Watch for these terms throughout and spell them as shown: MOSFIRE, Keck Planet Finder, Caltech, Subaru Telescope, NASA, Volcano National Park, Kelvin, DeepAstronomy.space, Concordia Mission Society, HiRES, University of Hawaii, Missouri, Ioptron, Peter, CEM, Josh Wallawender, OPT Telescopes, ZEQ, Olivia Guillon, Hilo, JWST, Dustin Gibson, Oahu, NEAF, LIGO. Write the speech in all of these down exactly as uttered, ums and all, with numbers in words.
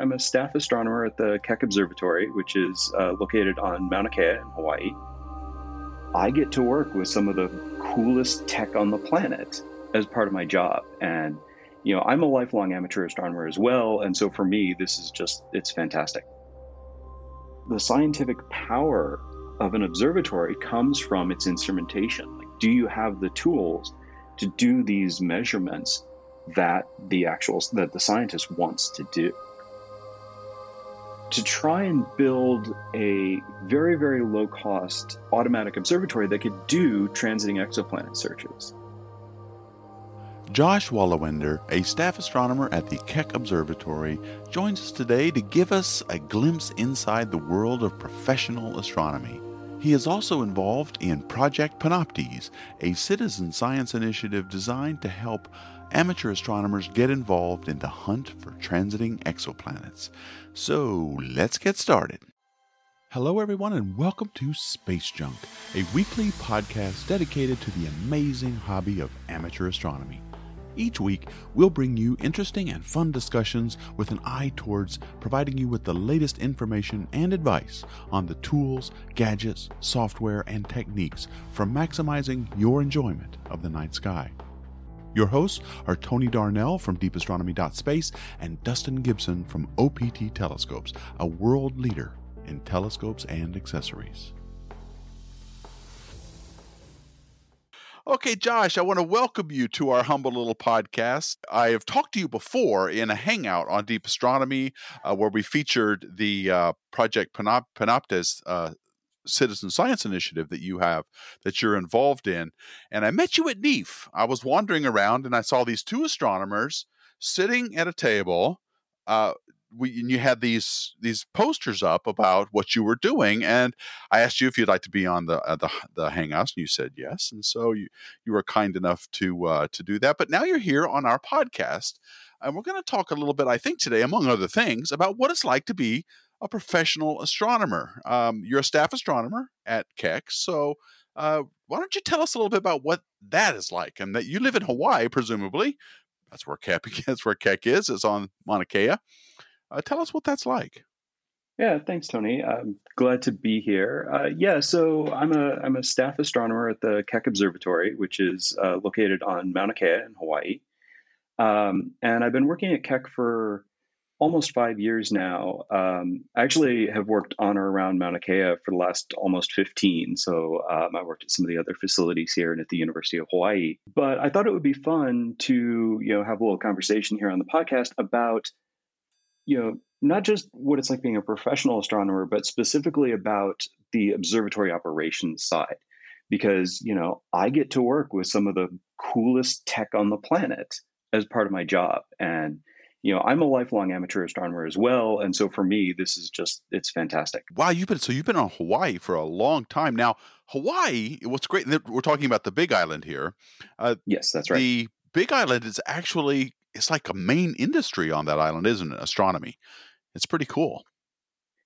I'm a staff astronomer at the Keck Observatory, which is uh, located on Mauna Kea in Hawaii. I get to work with some of the coolest tech on the planet as part of my job. And, you know, I'm a lifelong amateur astronomer as well. And so for me, this is just, it's fantastic. The scientific power of an observatory comes from its instrumentation. Like, do you have the tools to do these measurements that the actual, that the scientist wants to do? To try and build a very, very low-cost automatic observatory that could do transiting exoplanet searches. Josh Wallawender, a staff astronomer at the Keck Observatory, joins us today to give us a glimpse inside the world of professional astronomy. He is also involved in Project Panoptes, a citizen science initiative designed to help amateur astronomers get involved in the hunt for transiting exoplanets. So let's get started. Hello everyone and welcome to Space Junk, a weekly podcast dedicated to the amazing hobby of amateur astronomy. Each week, we'll bring you interesting and fun discussions with an eye towards providing you with the latest information and advice on the tools, gadgets, software, and techniques for maximizing your enjoyment of the night sky. Your hosts are Tony Darnell from Deep Astronomy dot space and Dustin Gibson from O P T Telescopes, a world leader in telescopes and accessories. Okay, Josh, I want to welcome you to our humble little podcast. I have talked to you before in a hangout on Deep Astronomy uh, where we featured the uh, Project Panop- Panoptes uh, citizen science initiative that you have, that you're involved in. And I met you at NEAF. I was wandering around and I saw these two astronomers sitting at a table. Uh, we, and you had these these posters up about what you were doing, and I asked you if you'd like to be on the uh, the, the Hangouts, and you said yes, and so you you were kind enough to uh, to do that. But now you're here on our podcast, and we're going to talk a little bit, I think today, among other things, about what it's like to be a professional astronomer. Um, you're a staff astronomer at Keck, so uh, why don't you tell us a little bit about what that is like, and that you live in Hawaii, presumably. That's where Keck, that's where Keck is. It's on Mauna Kea. Uh, tell us what that's like. Yeah, thanks, Tony. I'm glad to be here. Uh, yeah, so I'm a I'm a staff astronomer at the Keck Observatory, which is uh, located on Mauna Kea in Hawaii. Um, and I've been working at Keck for almost five years now. Um, I actually have worked on or around Mauna Kea for the last almost fifteen. So um, I worked at some of the other facilities here and at the University of Hawaii. But I thought it would be fun to, you know, have a little conversation here on the podcast about, you know, not just what it's like being a professional astronomer, but specifically about the observatory operations side, because, you know, I get to work with some of the coolest tech on the planet as part of my job. And, you know, I'm a lifelong amateur astronomer as well. And so for me, this is just, it's fantastic. Wow. You've been, so you've been on Hawaii for a long time now. Hawaii, what's great, we're talking about the Big Island here. Uh, yes, that's right. The Big Island is actually, it's like a main industry on that island, isn't it? Astronomy. It's pretty cool.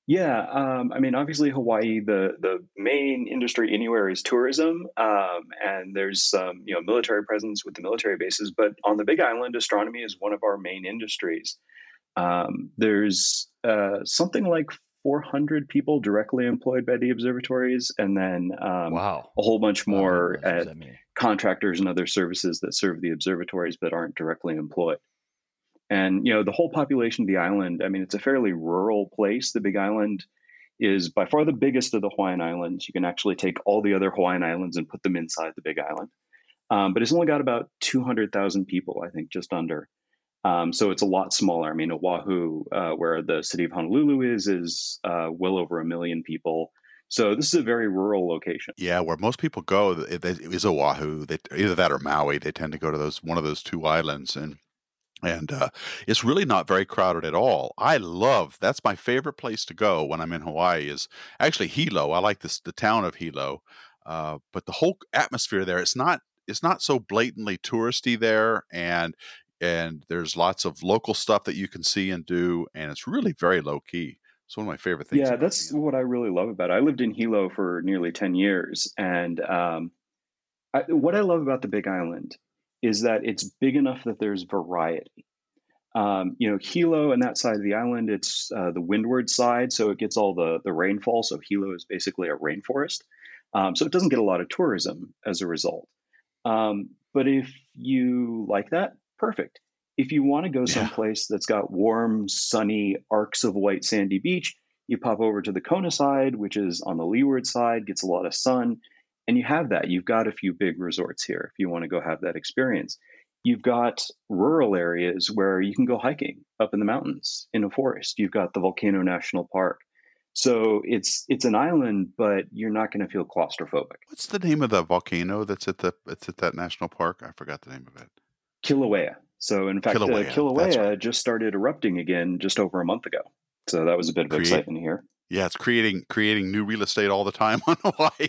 Yeah. Um, I mean, obviously Hawaii, the, the main industry anywhere is tourism. Um, and there's, um, you know, military presence with the military bases, but on the Big Island, astronomy is one of our main industries. Um, there's uh, something like four hundred people directly employed by the observatories. And then um, wow. a whole bunch more wow, at contractors and other services that serve the observatories that aren't directly employed. And, you know, the whole population of the island, I mean, it's a fairly rural place. The Big Island is by far the biggest of the Hawaiian Islands. You can actually take all the other Hawaiian Islands and put them inside the Big Island. Um, but it's only got about two hundred thousand people, I think, just under. Um, so it's a lot smaller. I mean, Oahu, uh, where the city of Honolulu is, is uh, well over a million people. So this is a very rural location. Yeah, where most people go is Oahu. They, either that or Maui. They tend to go to those one of those two islands. And And uh, it's really not very crowded at all. I love, that's my favorite place to go when I'm in Hawaii is actually Hilo. I like this, the town of Hilo, uh, but the whole atmosphere there, it's not it's not so blatantly touristy there. And and there's lots of local stuff that you can see and do. And it's really very low key. It's one of my favorite things. Yeah, that's what I really love about it. I lived in Hilo for nearly ten years. And um, I, what I love about the Big Island is that it's big enough that there's variety. Um, you know, Hilo and that side of the island, it's uh, the windward side, so it gets all the, the rainfall. So Hilo is basically a rainforest. Um, so it doesn't get a lot of tourism as a result. Um, but if you like that, perfect. If you want to go someplace yeah. that's got warm, sunny arcs of white sandy beach, you pop over to the Kona side, which is on the leeward side, gets a lot of sun, and you have that. You've got a few big resorts here if you want to go have that experience. You've got rural areas where you can go hiking up in the mountains, in a forest. You've got the Volcano National Park. So it's it's an island, but you're not going to feel claustrophobic. What's the name of the volcano that's at the it's at that national park? I forgot the name of it. Kilauea. So in fact, Kilauea, uh, Kilauea right. just started erupting again just over a month ago. So that was a bit of Create, excitement here. Yeah, it's creating creating new real estate all the time on Hawaii.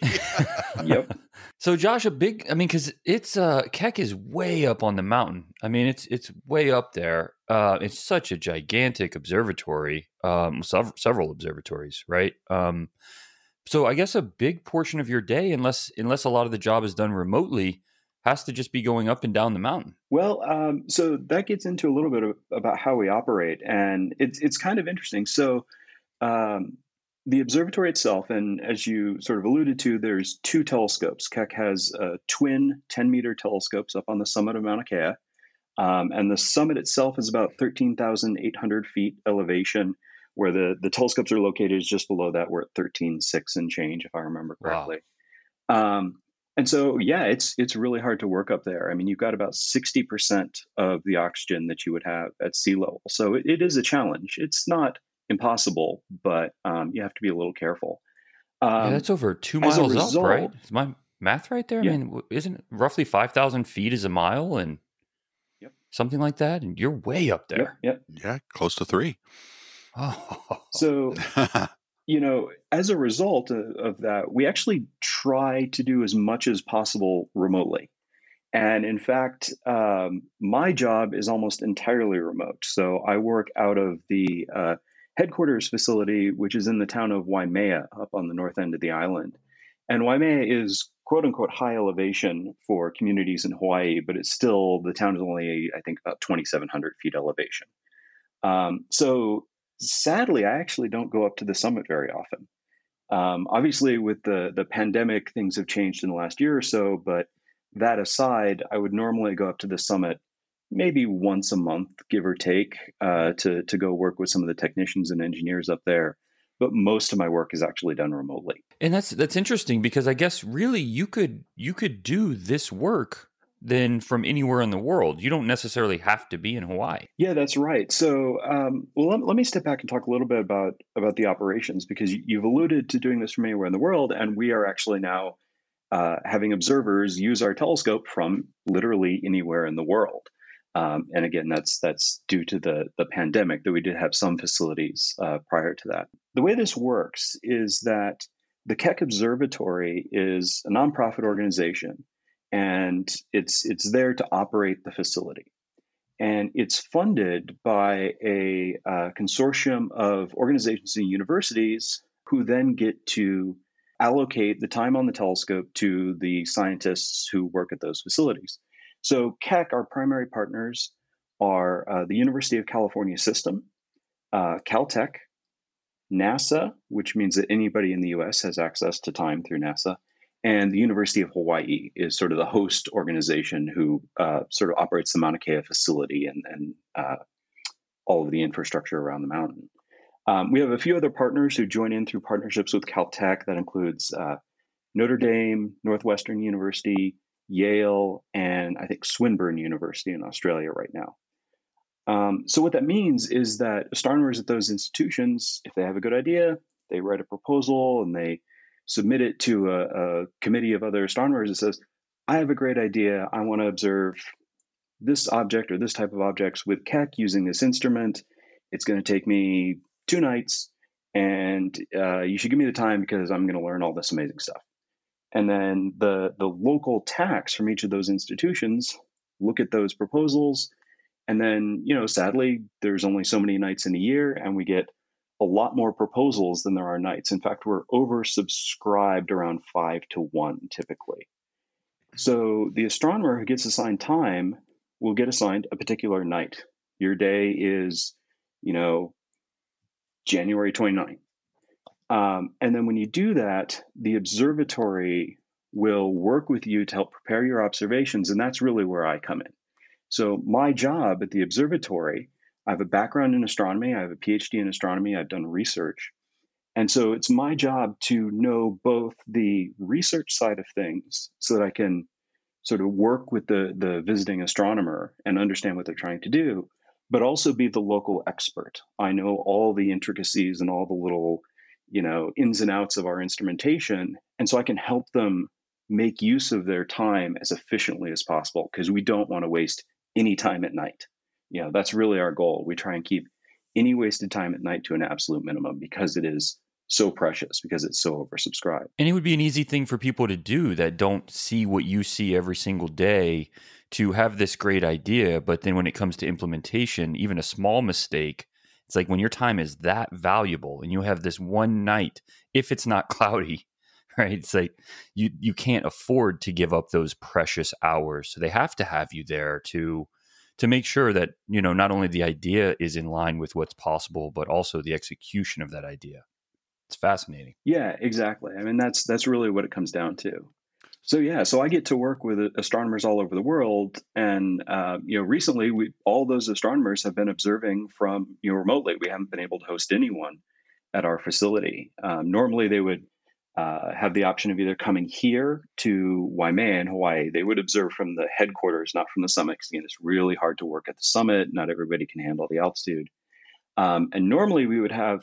Yep. So Josh, a big, I mean, because it's uh, Keck is way up on the mountain. I mean, it's it's way up there. Uh, it's such a gigantic observatory, um, sev- several observatories, right? Um, so I guess a big portion of your day, unless unless a lot of the job is done remotely, has to just be going up and down the mountain. Well, um, so that gets into a little bit of, about how we operate, and it's it's kind of interesting. So um, the observatory itself, and as you sort of alluded to, there's two telescopes. Keck has uh, twin ten-meter telescopes up on the summit of Mauna Kea, um, and the summit itself is about thirteen thousand eight hundred feet elevation, where the, the telescopes are located is just below that. We're at thirteen six and change, if I remember correctly. Wow. Um, And so, yeah, it's it's really hard to work up there. I mean, you've got about sixty percent of the oxygen that you would have at sea level. So it, it is a challenge. It's not impossible, but um, you have to be a little careful. Um, yeah, that's over two miles result, up, right? Is my math right there? Yeah. I mean, isn't it roughly five thousand feet is a mile and yep. something like that? And you're way up there. Yep, yep. Yeah, close to three. Oh. So... You know, as a result of that, we actually try to do as much as possible remotely. And in fact, um, my job is almost entirely remote. So I work out of the uh, headquarters facility, which is in the town of Waimea, up on the north end of the island. And Waimea is, quote unquote, high elevation for communities in Hawaii, but it's still, the town is only, I think, about twenty-seven hundred feet elevation. Um, so sadly, I actually don't go up to the summit very often. Um, obviously, with the, the pandemic, things have changed in the last year or so. But that aside, I would normally go up to the summit maybe once a month, give or take, uh, to, to go work with some of the technicians and engineers up there. But most of my work is actually done remotely. And that's that's interesting because I guess really you could you could do this work than from anywhere in the world. You don't necessarily have to be in Hawaii. Yeah, that's right. So um, well, let, let me step back and talk a little bit about, about the operations, because you've alluded to doing this from anywhere in the world, and we are actually now uh, having observers use our telescope from literally anywhere in the world. Um, and again, that's that's due to the, the pandemic, that we did have some facilities uh, prior to that. The way this works is that the Keck Observatory is a nonprofit organization, and it's it's there to operate the facility. And it's funded by a uh, consortium of organizations and universities who then get to allocate the time on the telescope to the scientists who work at those facilities. So Keck, our primary partners, are uh, the University of California system, uh, Caltech, NASA, which means that anybody in the U S has access to time through NASA, and the University of Hawaii is sort of the host organization who uh, sort of operates the Mauna Kea facility and, and uh, all of the infrastructure around the mountain. Um, we have a few other partners who join in through partnerships with Caltech. That includes uh, Notre Dame, Northwestern University, Yale, and I think Swinburne University in Australia right now. Um, so what that means is that astronomers at those institutions, if they have a good idea, they write a proposal and they submit it to a, a committee of other astronomers that says, I have a great idea. I want to observe this object or this type of objects with Keck using this instrument. It's going to take me two nights, and uh, you should give me the time because I'm going to learn all this amazing stuff. And then the, the local tacs from each of those institutions look at those proposals. And then, you know, sadly, there's only so many nights in a year, and we get a lot more proposals than there are nights. In fact, we're oversubscribed around five to one typically. So the astronomer who gets assigned time will get assigned a particular night. Your day is, you know, January twenty-ninth. Um, and then when you do that, the observatory will work with you to help prepare your observations. And that's really where I come in. So my job at the observatory, I have a background in astronomy. I have a PhD in astronomy. I've done research. And so it's my job to know both the research side of things so that I can sort of work with the, the visiting astronomer and understand what they're trying to do, but also be the local expert. I know all the intricacies and all the little, you know, ins and outs of our instrumentation. And so I can help them make use of their time as efficiently as possible, because we don't want to waste any time at night. You know, that's really our goal. We try and keep any wasted time at night to an absolute minimum, because it is so precious, because it's so oversubscribed. And it would be an easy thing for people to do that don't see what you see every single day to have this great idea. But then when it comes to implementation, even a small mistake, it's like when your time is that valuable and you have this one night, if it's not cloudy, right? It's like you, you can't afford to give up those precious hours. So they have to have you there to to make sure that, you know, not only the idea is in line with what's possible, but also the execution of that idea. It's fascinating. Yeah, exactly. I mean, that's that's really what it comes down to. So, yeah, so I get to work with astronomers all over the world. And, uh, you know, recently, we all those astronomers have been observing from, you know, remotely. We haven't been able to host anyone at our facility. Um, normally, they would uh, have the option of either coming here to Waimea in Hawaii. They would observe from the headquarters, not from the summit, because, again, it's really hard to work at the summit. Not everybody can handle the altitude. Um, and normally we would have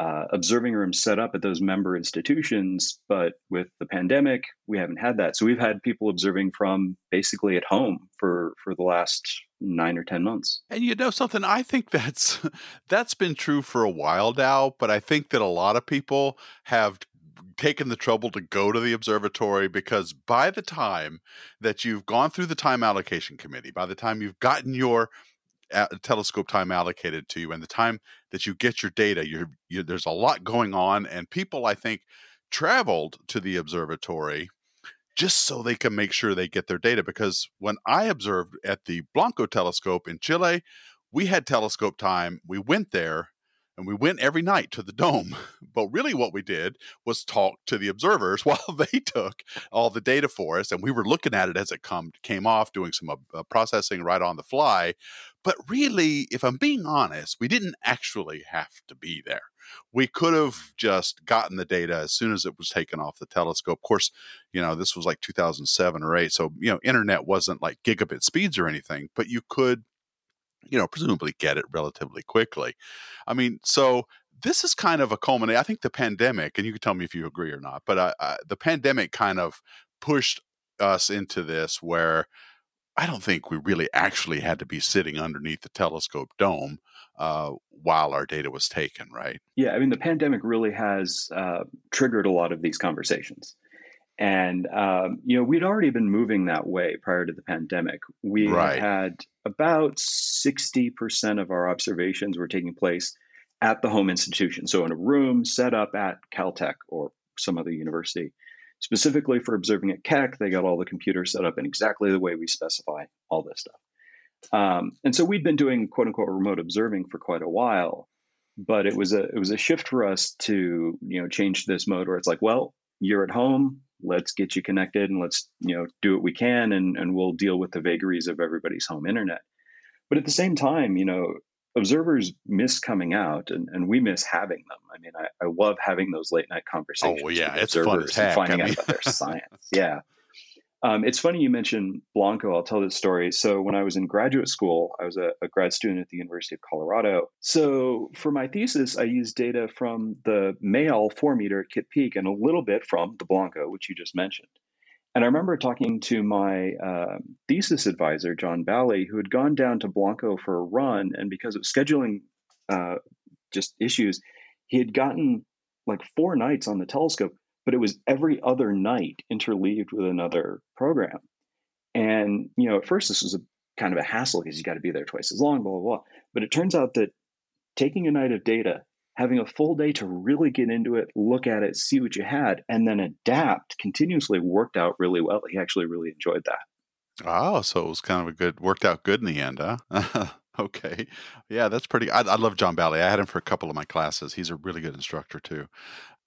uh, observing rooms set up at those member institutions. But with the pandemic, we haven't had that. So we've had people observing from basically at home for, for the last nine or ten months. And you know something, I think that's that's been true for a while now, but I think that a lot of people have taken the trouble to go to the observatory, because by the time that you've gone through the time allocation committee, by the time you've gotten your uh, telescope time allocated to you, and the time that you get your data, you're, you, there's a lot going on. And people, I think, traveled to the observatory just so they can make sure they get their data. Because when I observed at the Blanco telescope in Chile, we had telescope time. We went there. And we went every night to the dome. But really what we did was talk to the observers while they took all the data for us. And we were looking at it as it come, came off, doing some uh, processing right on the fly. But really, if I'm being honest, we didn't actually have to be there. We could have just gotten the data as soon as it was taken off the telescope. Of course, you know, this was like two thousand seven or eight. So, you know, internet wasn't like gigabit speeds or anything, but you could, you know, presumably get it relatively quickly. I mean, so this is kind of a culminate. I think the pandemic, and you can tell me if you agree or not, but uh, uh, the pandemic kind of pushed us into this where I don't think we really actually had to be sitting underneath the telescope dome uh, while our data was taken, right? Yeah, I mean, the pandemic really has uh, triggered a lot of these conversations. And, um, you know, we'd already been moving that way prior to the pandemic. We right. had about sixty percent of our observations were taking place at the home institution. So in a room set up at Caltech or some other university. Specifically for observing at Keck, they got all the computers set up in exactly the way we specify all this stuff. Um, and so we'd been doing, quote unquote, remote observing for quite a while. But it was a it was a shift for us to, you know, change this mode where it's like, well, you're at home. Let's get you connected and let's, you know, do what we can and, and we'll deal with the vagaries of everybody's home internet. But at the same time, you know, observers miss coming out and, and we miss having them. I mean, I, I love having those late night conversations. Oh, yeah. With it's observers fun as heck. And finding I mean... out about their science. Yeah. Um, it's funny you mentioned Blanco. I'll tell this story. So when I was in graduate school, I was a, a grad student at the University of Colorado. So for my thesis, I used data from the male four meter at Kitt Peak and a little bit from the Blanco, which you just mentioned. And I remember talking to my uh, thesis advisor, John Bally, who had gone down to Blanco for a run. And because of scheduling uh, just issues, he had gotten like four nights on the telescope. But it was every other night interleaved with another program. And, you know, at first this was a kind of a hassle because you got to be there twice as long, blah, blah, blah. But it turns out that taking a night of data, having a full day to really get into it, look at it, see what you had, and then adapt continuously worked out really well. He actually really enjoyed that. Oh, so it was kind of a good, worked out good in the end, huh? Okay. Yeah, that's pretty. I, I love John Bally. I had him for a couple of my classes. He's a really good instructor too.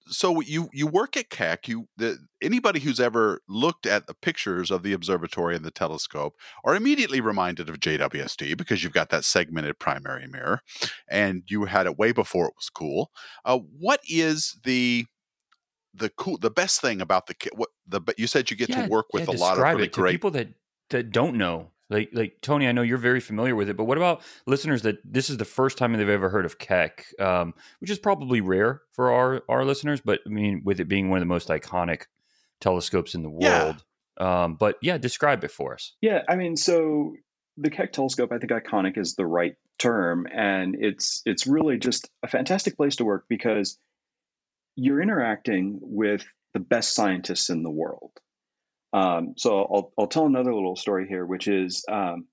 So you you work at Keck. You the, anybody who's ever looked at the pictures of the observatory and the telescope are immediately reminded of J W S T because you've got that segmented primary mirror, and you had it way before it was cool. Uh, what is the the cool the best thing about the what the? But you said you get yeah, to work with yeah, a lot of really it to great people that that don't know. Like, like Tony, I know you're very familiar with it, but what about listeners that this is the first time they've ever heard of Keck, um, which is probably rare for our, our listeners, but I mean, with it being one of the most iconic telescopes in the world. Yeah. Um, but yeah, describe it for us. Yeah, I mean, so the Keck telescope, I think iconic is the right term. And it's it's really just a fantastic place to work because you're interacting with the best scientists in the world. Um, so I'll, I'll tell another little story here, which is, um,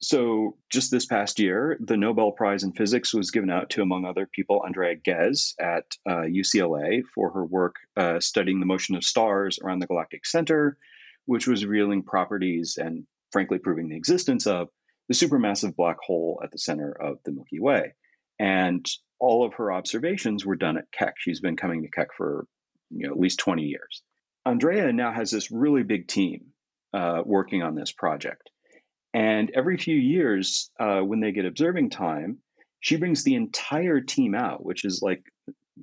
so just this past year, the Nobel Prize in Physics was given out to, among other people, Andrea Ghez at uh, U C L A for her work uh, studying the motion of stars around the galactic center, which was revealing properties and frankly proving the existence of the supermassive black hole at the center of the Milky Way. And all of her observations were done at Keck. She's been coming to Keck for you know, at least twenty years. Andrea now has this really big team uh, working on this project. And every few years, uh, when they get observing time, she brings the entire team out, which is like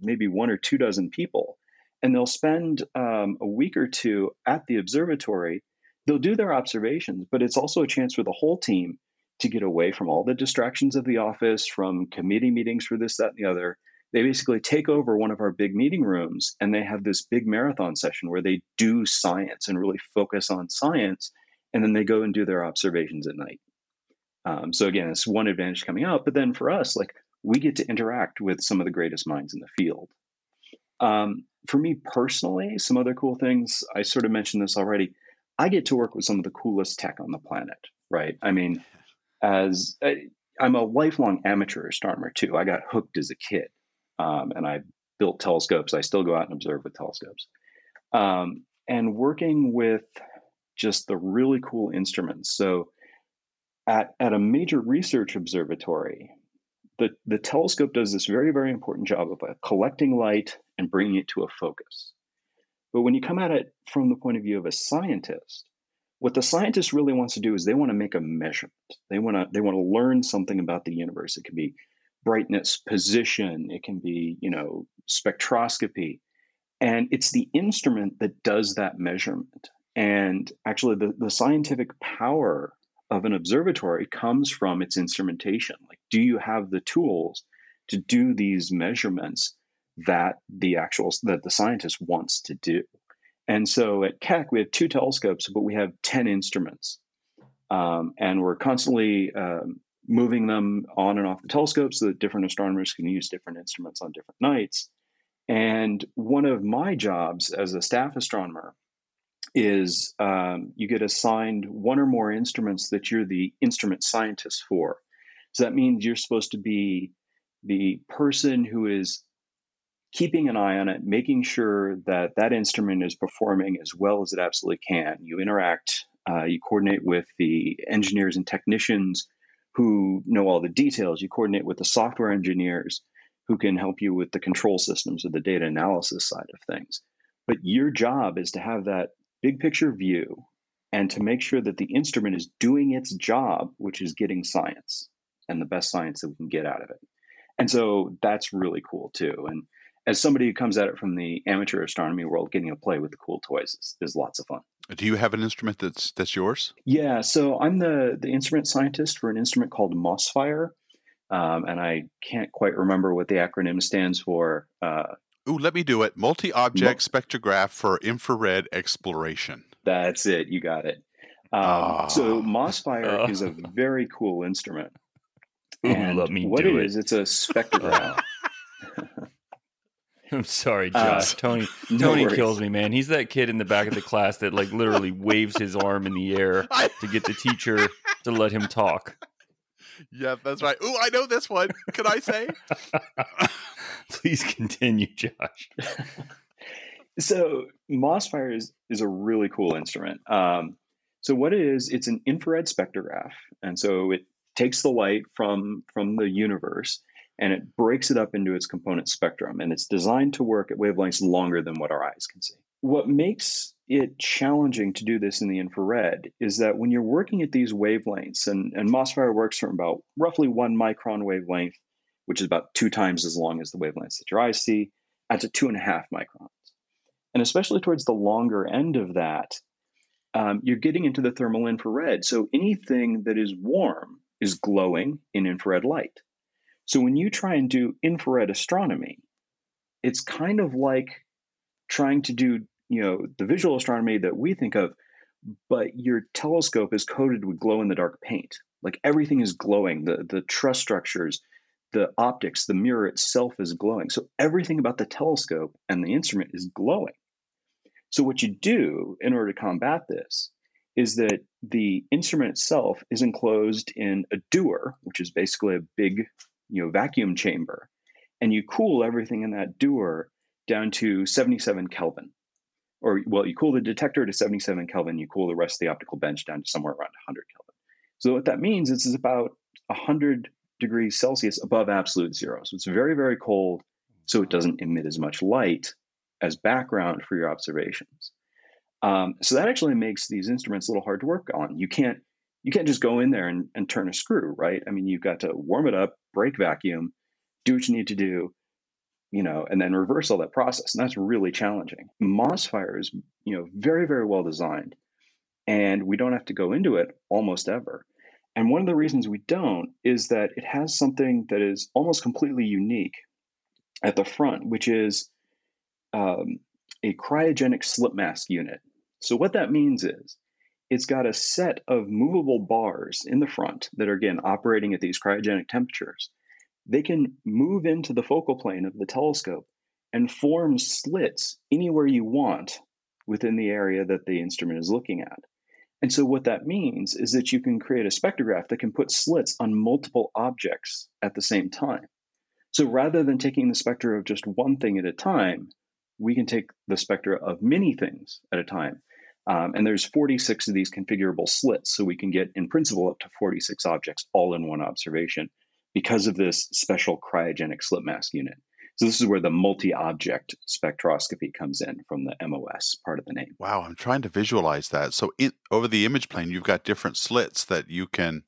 maybe one or two dozen people. And they'll spend um, a week or two at the observatory. They'll do their observations, but it's also a chance for the whole team to get away from all the distractions of the office, from committee meetings for this, that, and the other. They basically take over one of our big meeting rooms and they have this big marathon session where they do science and really focus on science. And then they go and do their observations at night. Um, so again, it's one advantage coming out. But then for us, like we get to interact with some of the greatest minds in the field. Um, for me personally, some other cool things, I sort of mentioned this already. I get to work with some of the coolest tech on the planet, right? I mean, as I, I'm a lifelong amateur astronomer too. I got hooked as a kid. Um, and I built telescopes. I still go out and observe with telescopes. Um, and working with just the really cool instruments. So at, at a major research observatory, the, the telescope does this very, very important job of collecting light and bringing it to a focus. But when you come at it from the point of view of a scientist, what the scientist really wants to do is they want to make a measurement. They want to, they want to learn something about the universe. It could be brightness, position, it can be, you know, spectroscopy. And it's the instrument that does that measurement. And actually the, the scientific power of an observatory comes from its instrumentation. Like, do you have the tools to do these measurements that the actual, that the scientist wants to do? And so at Keck, we have two telescopes, but we have ten instruments. Um, and we're constantly, um, moving them on and off the telescope so that different astronomers can use different instruments on different nights. And one of my jobs as a staff astronomer is um, you get assigned one or more instruments that you're the instrument scientist for. So that means you're supposed to be the person who is keeping an eye on it, making sure that that instrument is performing as well as it absolutely can. You interact, uh, you coordinate with the engineers and technicians who know all the details. You coordinate with the software engineers who can help you with the control systems or the data analysis side of things. But your job is to have that big picture view and to make sure that the instrument is doing its job, which is getting science and the best science that we can get out of it. And so that's really cool too. And as somebody who comes at it from the amateur astronomy world, getting to play with the cool toys is, is lots of fun. Do you have an instrument that's that's yours? Yeah, so I'm the, the instrument scientist for an instrument called MOSFIRE, um, and I can't quite remember what the acronym stands for. Uh, Ooh, let me do it. Multi-object Mo- spectrograph for infrared exploration. That's it. You got it. Um, oh. So MOSFIRE oh. is a very cool instrument. Ooh, and let me what do it is, it's a spectrograph. I'm sorry, Josh. Uh, Tony no Tony worries. Kills me, man. He's that kid in the back of the class that like literally waves his arm in the air to get the teacher to let him talk. Yeah, that's right. Ooh, I know this one. Can I say? Please continue, Josh. So MOSFIRE is, is a really cool instrument. Um, so what it is, it's an infrared spectrograph. And so it takes the light from, from the universe and it breaks it up into its component spectrum. And it's designed to work at wavelengths longer than what our eyes can see. What makes it challenging to do this in the infrared is that when you're working at these wavelengths, and, and MOSFIRE works from about roughly one micron wavelength, which is about two times as long as the wavelengths that your eyes see, out to two and a half microns. And especially towards the longer end of that, um, you're getting into the thermal infrared. So anything that is warm is glowing in infrared light. So when you try and do infrared astronomy, it's kind of like trying to do, you know, the visual astronomy that we think of, but your telescope is coated with glow-in-the-dark paint. Like everything is glowing, the, the truss structures, the optics, the mirror itself is glowing. So everything about the telescope and the instrument is glowing. So what you do in order to combat this is that the instrument itself is enclosed in a dewar, which is basically a big, you know, vacuum chamber, and you cool everything in that dewar down to seventy-seven Kelvin. Or, well, you cool the detector to seventy-seven Kelvin, you cool the rest of the optical bench down to somewhere around one hundred Kelvin. So what that means is it's about one hundred degrees Celsius above absolute zero. So it's very, very cold, so it doesn't emit as much light as background for your observations. Um, so that actually makes these instruments a little hard to work on. You can't you can't just go in there and, and turn a screw, right? I mean, you've got to warm it up, break vacuum, do what you need to do, you know, and then reverse all that process. And that's really challenging. MOSFIRE is, you know, very, very well designed, and we don't have to go into it almost ever. And one of the reasons we don't is that it has something that is almost completely unique at the front, which is um, a cryogenic slip mask unit. So what that means is it's got a set of movable bars in the front that are, again, operating at these cryogenic temperatures. They can move into the focal plane of the telescope and form slits anywhere you want within the area that the instrument is looking at. And so what that means is that you can create a spectrograph that can put slits on multiple objects at the same time. So rather than taking the spectra of just one thing at a time, we can take the spectra of many things at a time. Um, and there's forty-six of these configurable slits, so we can get, in principle, up to forty-six objects all in one observation, because of this special cryogenic slip mask unit. So this is where the multi-object spectroscopy comes in from the M O S part of the name. Wow, I'm trying to visualize that. So in, over the image plane, you've got different slits that you can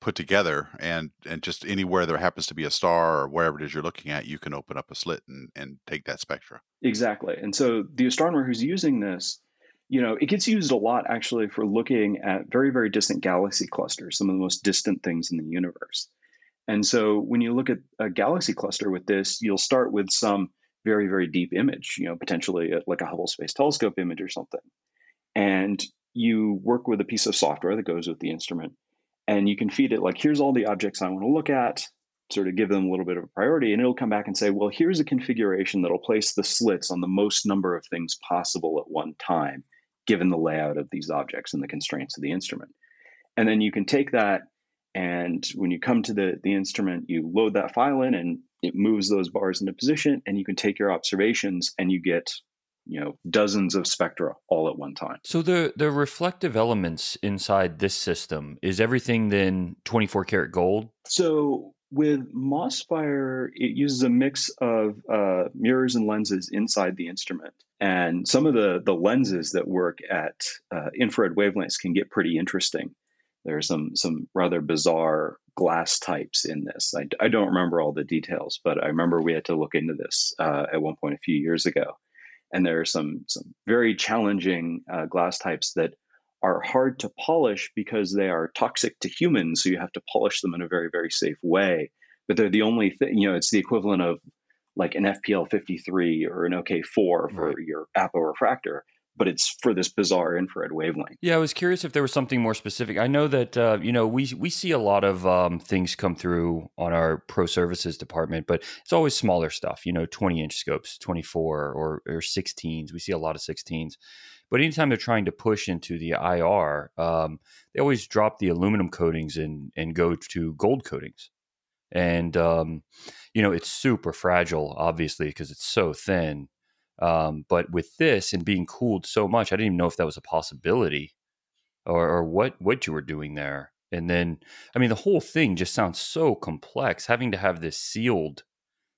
put together, and, and just anywhere there happens to be a star or wherever it is you're looking at, you can open up a slit and, and take that spectra. Exactly. And so the astronomer who's using this, you know, it gets used a lot actually for looking at very, very distant galaxy clusters, some of the most distant things in the universe. And so when you look at a galaxy cluster with this, you'll start with some very, very deep image, you know, potentially like a Hubble Space Telescope image or something. And you work with a piece of software that goes with the instrument, and you can feed it like, here's all the objects I want to look at, sort of give them a little bit of a priority, and it'll come back and say, well, here's a configuration that'll place the slits on the most number of things possible at one time, given the layout of these objects and the constraints of the instrument. And then you can take that, and when you come to the, the instrument, you load that file in and it moves those bars into position, and you can take your observations and you get, you know, dozens of spectra all at one time. So the, the reflective elements inside this system, is everything then twenty-four karat gold? So with MOSFIRE, it uses a mix of uh, mirrors and lenses inside the instrument. And some of the, the lenses that work at uh, infrared wavelengths can get pretty interesting. There are some some rather bizarre glass types in this. I, I don't remember all the details, but I remember we had to look into this uh, at one point a few years ago. And there are some some very challenging uh, glass types that are hard to polish because they are toxic to humans. So you have to polish them in a very, very safe way. But they're the only thing, you know, it's the equivalent of like an F P L fifty-three or an O K four for right. your aporefractor. But it's for this bizarre infrared wavelength. Yeah, I was curious if there was something more specific. I know that, uh, you know, we we see a lot of um, things come through on our pro services department, but it's always smaller stuff, you know, twenty inch scopes, twenty-four or, or sixteens. We see a lot of sixteens. But anytime they're trying to push into the I R, um, they always drop the aluminum coatings and, and go to gold coatings. And, um, you know, it's super fragile, obviously, because it's so thin. Um, but with this and being cooled so much, I didn't even know if that was a possibility or, or what, what you were doing there. And then, I mean, the whole thing just sounds so complex. Having to have this sealed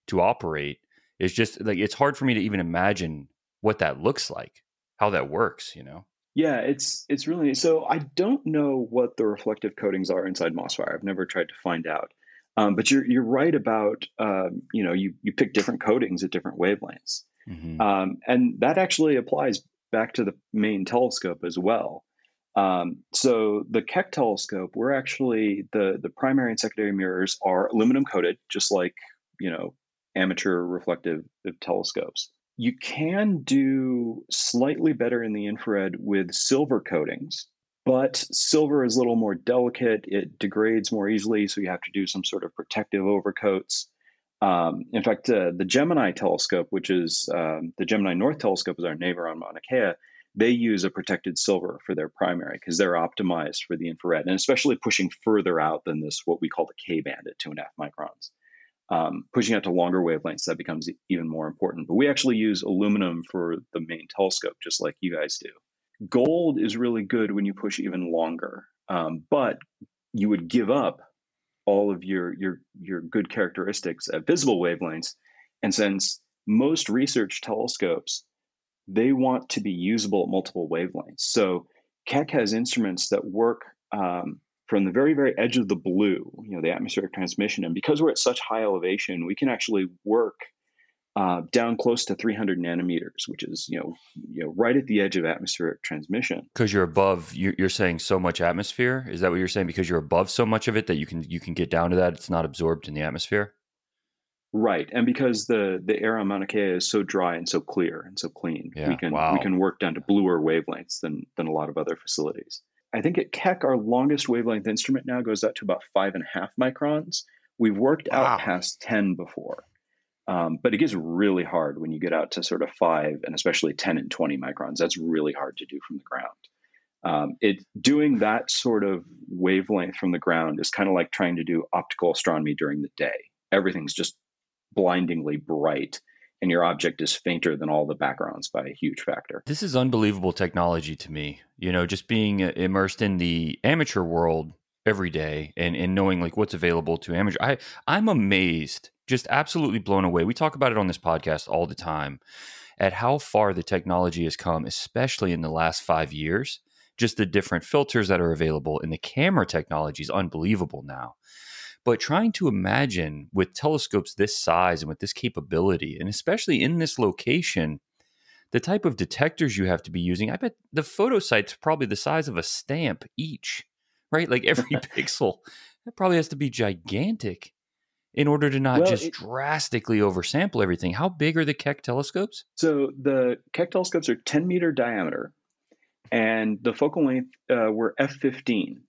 to operate is just like, it's hard for me to even imagine what that looks like, how that works, you know? Yeah, it's it's really, so I don't know what the reflective coatings are inside MOSFIRE. I've never tried to find out. Um, but you're you're right about, um, you know, you, you pick different coatings at different wavelengths. Mm-hmm. Um, and that actually applies back to the main telescope as well. Um, so the Keck telescope, we're actually, the, the primary and secondary mirrors are aluminum coated, just like, you know, amateur reflective telescopes. You can do slightly better in the infrared with silver coatings, but silver is a little more delicate. It degrades more easily, so you have to do some sort of protective overcoats. Um, in fact, uh, the Gemini telescope, which is um, the Gemini North telescope is our neighbor on Mauna Kea, they use a protected silver for their primary because they're optimized for the infrared, and especially pushing further out than this, what we call the K-band at two and a half microns. Um, pushing out to longer wavelengths, that becomes even more important. But we actually use aluminum for the main telescope, just like you guys do. Gold is really good when you push even longer, um, but you would give up all of your, your, your good characteristics at visible wavelengths. And since most research telescopes, they want to be usable at multiple wavelengths. So Keck has instruments that work um, from the very, very edge of the blue, you know, the atmospheric transmission. And because we're at such high elevation, we can actually work uh, down close to three hundred nanometers, which is, you know, you know, right at the edge of atmospheric transmission. Because you're above, you're, you're saying so much atmosphere? Is that what you're saying? Because you're above so much of it that you can you can get down to that, it's not absorbed in the atmosphere? Right. And because the, the air on Mauna Kea is so dry and so clear and so clean, yeah. we can wow. we can work down to bluer wavelengths than than a lot of other facilities. I think at Keck, our longest wavelength instrument now goes out to about five and a half microns. We've worked wow. out past ten before, um, but it gets really hard when you get out to sort of five and especially ten and twenty microns. That's really hard to do from the ground. Um, it doing that sort of wavelength from the ground is kind of like trying to do optical astronomy during the day. Everything's just blindingly bright, and your object is fainter than all the backgrounds by a huge factor. This is unbelievable technology to me. You know, just being immersed in the amateur world every day and, and knowing like what's available to amateur. I, I'm amazed, just absolutely blown away. We talk about it on this podcast all the time at how far the technology has come, especially in the last five years. Just the different filters that are available and the camera technology is unbelievable now. But trying to imagine with telescopes this size and with this capability, and especially in this location, the type of detectors you have to be using, I bet the photo site's probably the size of a stamp each, right? Like every pixel, that probably has to be gigantic in order to not well, just it, drastically oversample everything. How big are the Keck telescopes? So the Keck telescopes are ten meter diameter, and the focal length uh, were F fifteen.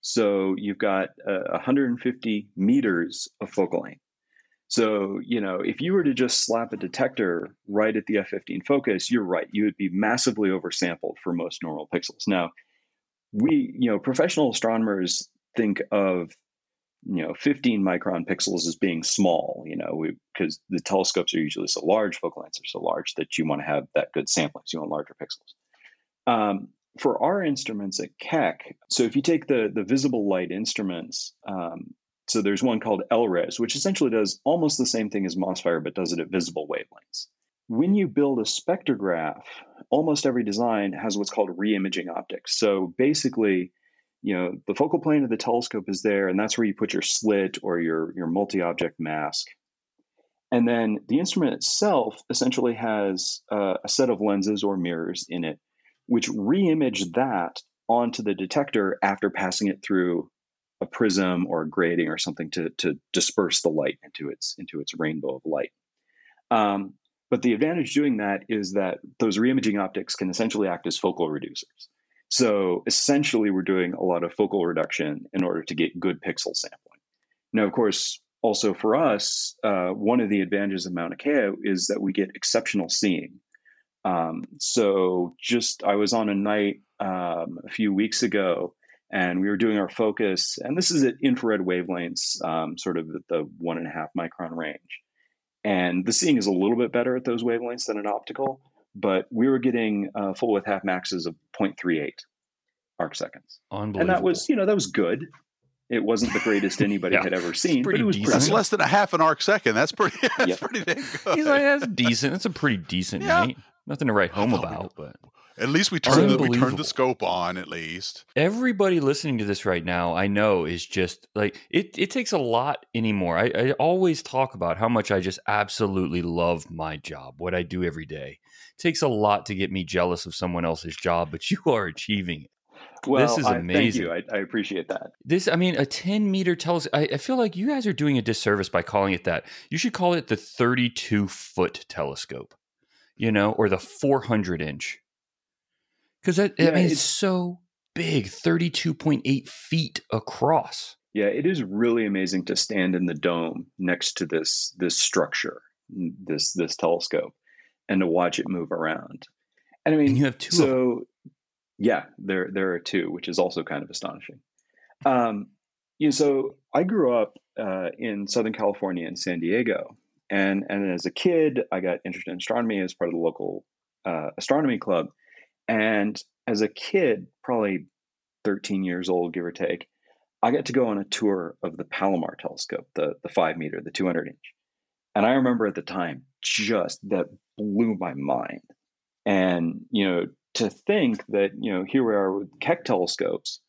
So you've got uh, one hundred fifty meters of focal length. So, you know, if you were to just slap a detector right at the F fifteen focus, you're right. You would be massively oversampled for most normal pixels. Now, we, you know, professional astronomers think of, you know, fifteen micron pixels as being small, you know, because the telescopes are usually so large, focal lengths are so large that you want to have that good sampling. So you want larger pixels. Um, For our instruments at Keck, so if you take the, the visible light instruments, um, so there's one called L RES, which essentially does almost the same thing as MOSFIRE, but does it at visible wavelengths. When you build a spectrograph, almost every design has what's called reimaging optics. So basically, you know, the focal plane of the telescope is there, and that's where you put your slit or your, your multi-object mask. And then the instrument itself essentially has uh, a set of lenses or mirrors in it, which reimage that onto the detector after passing it through a prism or a grating or something to, to disperse the light into its into its rainbow of light. Um, but the advantage doing that is that those reimaging optics can essentially act as focal reducers. So essentially, we're doing a lot of focal reduction in order to get good pixel sampling. Now, of course, also for us, uh, one of the advantages of Mauna Kea is that we get exceptional seeing. Um, so just, I was on a night, um, a few weeks ago and we were doing our focus, and this is at infrared wavelengths, um, sort of at the one and a half micron range. And the seeing is a little bit better at those wavelengths than an optical, but we were getting uh full with half maxes of zero point three eight. arc seconds. Unbelievable. And that was, you know, that was good. It wasn't the greatest anybody yeah. had ever seen, but it was decent. That's less than a half an arc second. That's pretty, that's yeah. pretty dang good. He's like, that's decent. That's a pretty decent yeah. night. Nothing to write home about, we, but at least we turned, the, we turned the scope on at least. Everybody listening to this right now, I know, is just like, it, it takes a lot anymore. I, I always talk about how much I just absolutely love my job, what I do every day. It takes a lot to get me jealous of someone else's job, but you are achieving it. Well, this is amazing. I, thank you. I, I appreciate that. This, I mean, a ten meter telescope. I, I feel like you guys are doing a disservice by calling it that. You should call it the thirty-two foot telescope, you know, or the four hundred inch. Because that, yeah, I mean, it's, it's so big, thirty-two point eight feet across. Yeah, it is really amazing to stand in the dome next to this this structure, this this telescope, and to watch it move around. And I mean, and you have two. So. Of Yeah, there there are two, which is also kind of astonishing. Um, you know, so I grew up uh, in Southern California in San Diego, and and as a kid, I got interested in astronomy as part of the local uh, astronomy club. And as a kid, probably thirteen years old, give or take, I got to go on a tour of the Palomar telescope, the the five meter, the two hundred inch. And I remember at the time, just that blew my mind, and you know. To think that, you know, here we are with Keck telescopes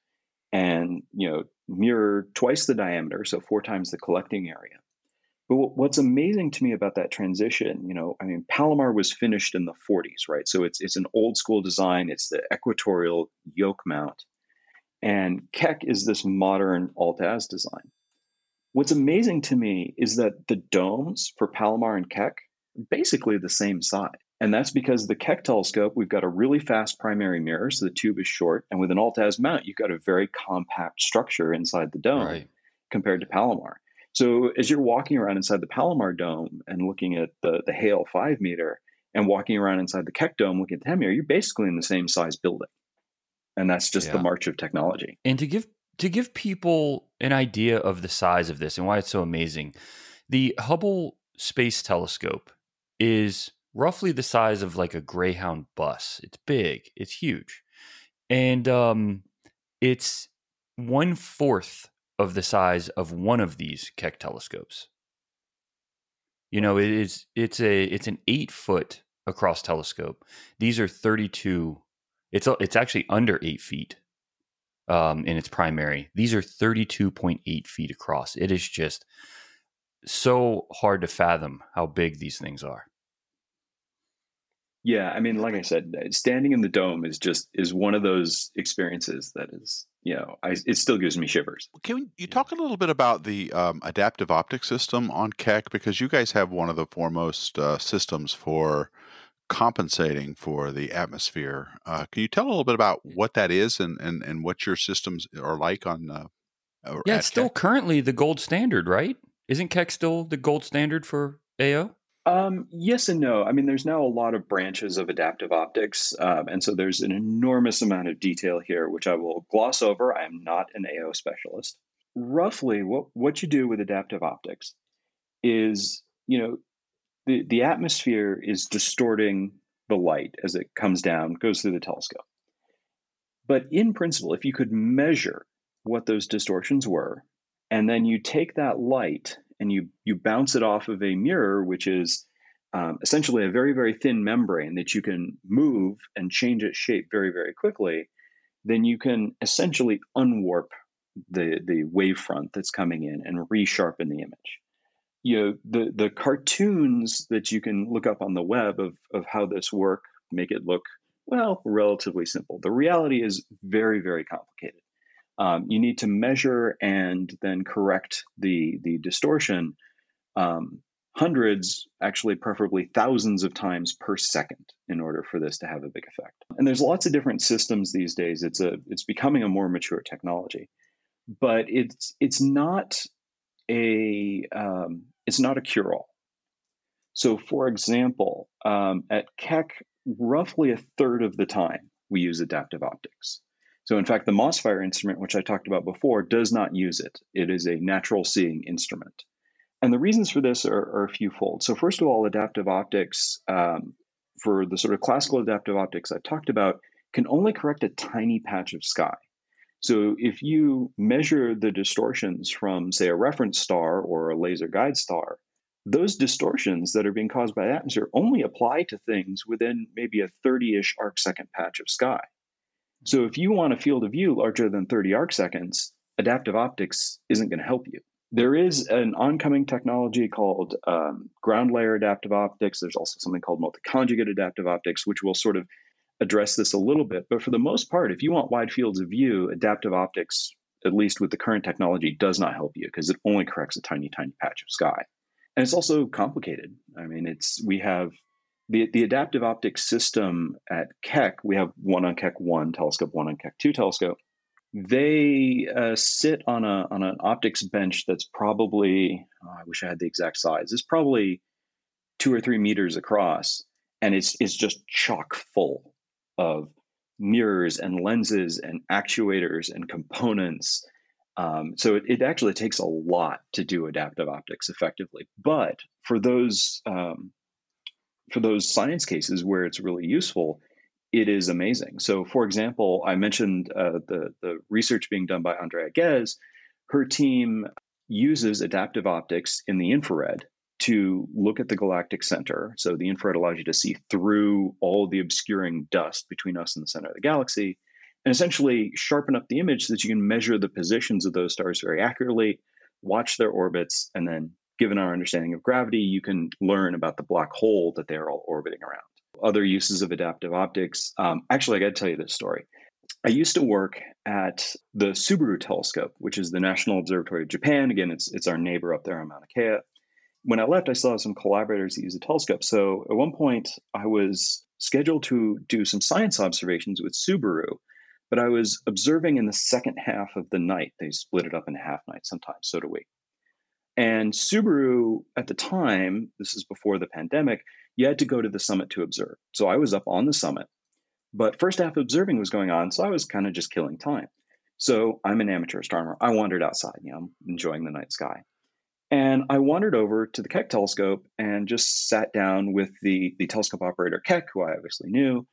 and, you know, mirror twice the diameter, so four times the collecting area. But what's amazing to me about that transition, you know, I mean, Palomar was finished in the forties, right? So it's it's an old school design. It's the equatorial yoke mount. And Keck is this modern Alt-Az design. What's amazing to me is that the domes for Palomar and Keck are basically the same size. And that's because the Keck telescope, we've got a really fast primary mirror, so the tube is short. And with an Alt-Az mount, you've got a very compact structure inside the dome right. compared to Palomar. So as you're walking around inside the Palomar dome and looking at the, the Hale five meter and walking around inside the Keck dome looking at the ten meter, you're basically in the same size building. And that's just yeah. the march of technology. And to give to give people an idea of the size of this and why it's so amazing, the Hubble Space Telescope is roughly the size of like a Greyhound bus. It's big. It's huge. And um, it's one fourth of the size of one of these Keck telescopes. You know, it is, it's a, it's an eight foot across telescope. These are thirty-two. It's, it's actually under eight feet um, in its primary. These are thirty-two point eight feet across. It is just so hard to fathom how big these things are. Yeah, I mean, like I said, standing in the dome is just is one of those experiences that is, you know, I, it still gives me shivers. Can we, you talk a little bit about the um, adaptive optics system on Keck? Because you guys have one of the foremost uh, systems for compensating for the atmosphere. Uh, can you tell a little bit about what that is and, and, and what your systems are like on uh, Yeah, it's still Keck? Currently the gold standard, right? Isn't Keck still the gold standard for A O? Um, yes and no. I mean, there's now a lot of branches of adaptive optics. Um, and so there's an enormous amount of detail here, which I will gloss over. I am not an A O specialist. Roughly, what, what you do with adaptive optics is, you know, the, the atmosphere is distorting the light as it comes down, goes through the telescope. But in principle, if you could measure what those distortions were, and then you take that light and you you bounce it off of a mirror, which is um, essentially a very, very thin membrane that you can move and change its shape very, very quickly, then you can essentially unwarp the, the wavefront that's coming in and resharpen the image. You know, the, the cartoons that you can look up on the web of, of how this works make it look, well, relatively simple. The reality is very, very complicated. Um, you need to measure and then correct the the distortion um, hundreds, actually preferably thousands of times per second in order for this to have a big effect. And there's lots of different systems these days. It's a it's becoming a more mature technology, but it's it's not a um, it's not a cure all. So, for example, um, at Keck, roughly a third of the time we use adaptive optics. So in fact, the MOSFIRE instrument, which I talked about before, does not use it. It is a natural seeing instrument. And the reasons for this are, are a few-fold. So first of all, adaptive optics, um, for the sort of classical adaptive optics I've talked about, can only correct a tiny patch of sky. So if you measure the distortions from, say, a reference star or a laser guide star, those distortions that are being caused by the atmosphere only apply to things within maybe a thirty-ish arcsecond patch of sky. So if you want a field of view larger than thirty arcseconds, adaptive optics isn't going to help you. There is an oncoming technology called um, ground layer adaptive optics. There's also something called multi-conjugate adaptive optics, which will sort of address this a little bit. But for the most part, if you want wide fields of view, adaptive optics, at least with the current technology, does not help you because it only corrects a tiny, tiny patch of sky. And it's also complicated. I mean, it's we have the, the adaptive optics system at Keck. We have one on Keck one telescope, one on Keck two telescope. They uh, sit on a on an optics bench that's probably, oh, I wish I had the exact size, it's probably two or three meters across. And it's it's just chock full of mirrors and lenses and actuators and components. Um, so it, it actually takes a lot to do adaptive optics effectively. But for those um, for those science cases where it's really useful, it is amazing. So, for example, I mentioned uh, the the research being done by Andrea Ghez. Her team uses adaptive optics in the infrared to look at the galactic center. So the infrared allows you to see through all the obscuring dust between us and the center of the galaxy, and essentially sharpen up the image so that you can measure the positions of those stars very accurately, watch their orbits, and then given our understanding of gravity, you can learn about the black hole that they're all orbiting around. Other uses of adaptive optics. Um, actually, I got to tell you this story. I used to work at the Subaru Telescope, which is the National Observatory of Japan. Again, it's, it's our neighbor up there on Mauna Kea. When I left, I still have some collaborators that use the telescope. So at one point, I was scheduled to do some science observations with Subaru, but I was observing in the second half of the night. They split it up in half nights sometimes, so do we. And Subaru, at the time, this is before the pandemic, you had to go to the summit to observe. So I was up on the summit, but first half observing was going on, so I was kind of just killing time. So I'm an amateur astronomer. I wandered outside, you know, I'm enjoying the night sky. And I wandered over to the Keck telescope and just sat down with the, the telescope operator, Keck, who I obviously knew,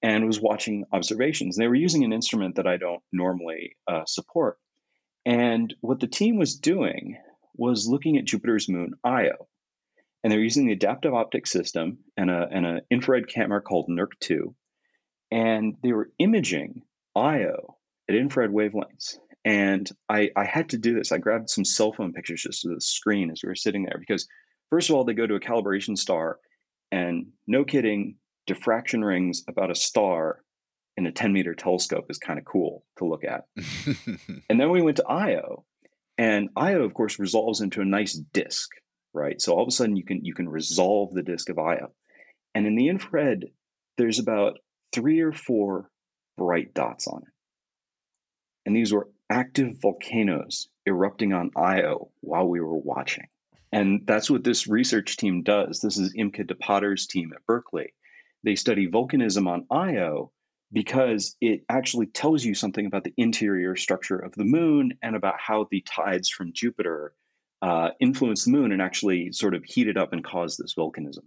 and was watching observations. They were using an instrument that I don't normally uh, support. And what the team was doing was looking at Jupiter's moon, Io. And they were using the adaptive optics system and a and an infrared camera called NERC two. And they were imaging Io at infrared wavelengths. And I, I had to do this. I grabbed some cell phone pictures just to the screen as we were sitting there because, first of all, they go to a calibration star and, no kidding, diffraction rings about a star in a ten meter telescope is kind of cool to look at. And then we went to Io, and Io, of course, resolves into a nice disk, right? So all of a sudden you can, you can resolve the disk of Io. And in the infrared, there's about three or four bright dots on it. And these were active volcanoes erupting on Io while we were watching. And that's what this research team does. This is Imke de Potter's team at Berkeley. They study volcanism on Io because it actually tells you something about the interior structure of the moon and about how the tides from Jupiter uh, influence the moon and actually sort of heat it up and cause this volcanism.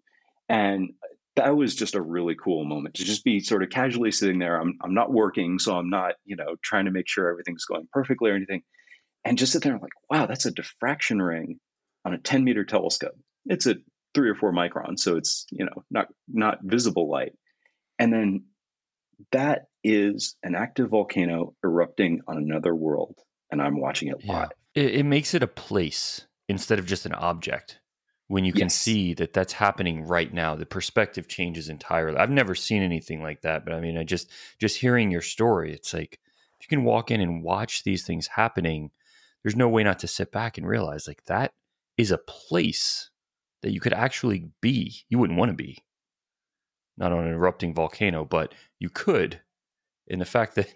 And that was just a really cool moment to just be sort of casually sitting there. I'm I'm not working, so I'm not, you know, trying to make sure everything's going perfectly or anything. And just sit there and like, wow, that's a diffraction ring on a ten meter telescope. It's at three or four microns, so it's, you know, not not visible light. And then that is an active volcano erupting on another world, and I'm watching it live. Yeah. It, it makes it a place instead of just an object. When you can yes. see that that's happening right now, the perspective changes entirely. I've never seen anything like that, but I mean, I just, just hearing your story, it's like, if you can walk in and watch these things happening, there's no way not to sit back and realize like that is a place that you could actually be. You wouldn't want to be, not on an erupting volcano, but you could. And the fact that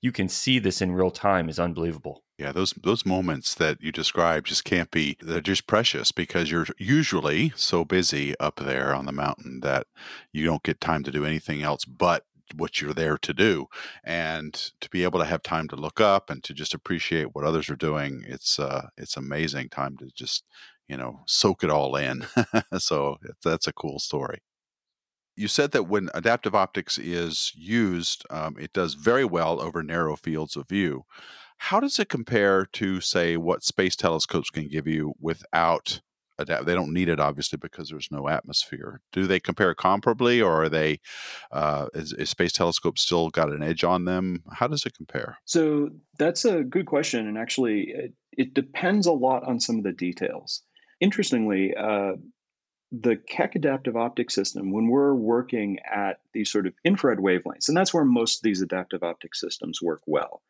you can see this in real time is unbelievable. Yeah, those those moments that you described just can't be, they're just precious because you're usually so busy up there on the mountain that you don't get time to do anything else but what you're there to do. And to be able to have time to look up and to just appreciate what others are doing, it's uh, it's amazing time to just, you know, soak it all in. So that's a cool story. you said that when adaptive optics is used, um, it does very well over narrow fields of view. How does it compare to, say, what space telescopes can give you without adapt? They don't need it, obviously, because there's no atmosphere. Do they compare comparably, or are they, uh, is, is space telescopes still got an edge on them? How does it compare? So that's a good question. And actually, it, it depends a lot on some of the details. Interestingly, uh, the Keck adaptive optic system, when we're working at these sort of infrared wavelengths, and that's where most of these adaptive optic systems work well,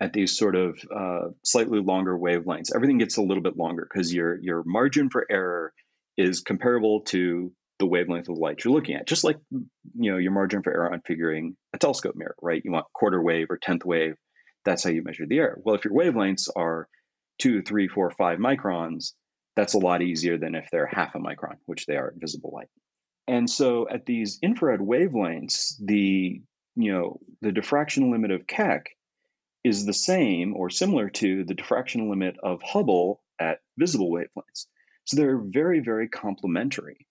at these sort of uh, slightly longer wavelengths. Everything gets a little bit longer because your, your margin for error is comparable to the wavelength of the light you're looking at, just like, you know, your margin for error on figuring a telescope mirror, right? You want quarter wave or tenth wave. That's how you measure the error. Well, if your wavelengths are two, three, four, five microns, that's a lot easier than if they're half a micron, which they are at visible light. And so at these infrared wavelengths, the, you know, the diffraction limit of Keck is the same or similar to the diffraction limit of Hubble at visible wavelengths. So they're very, very complementary.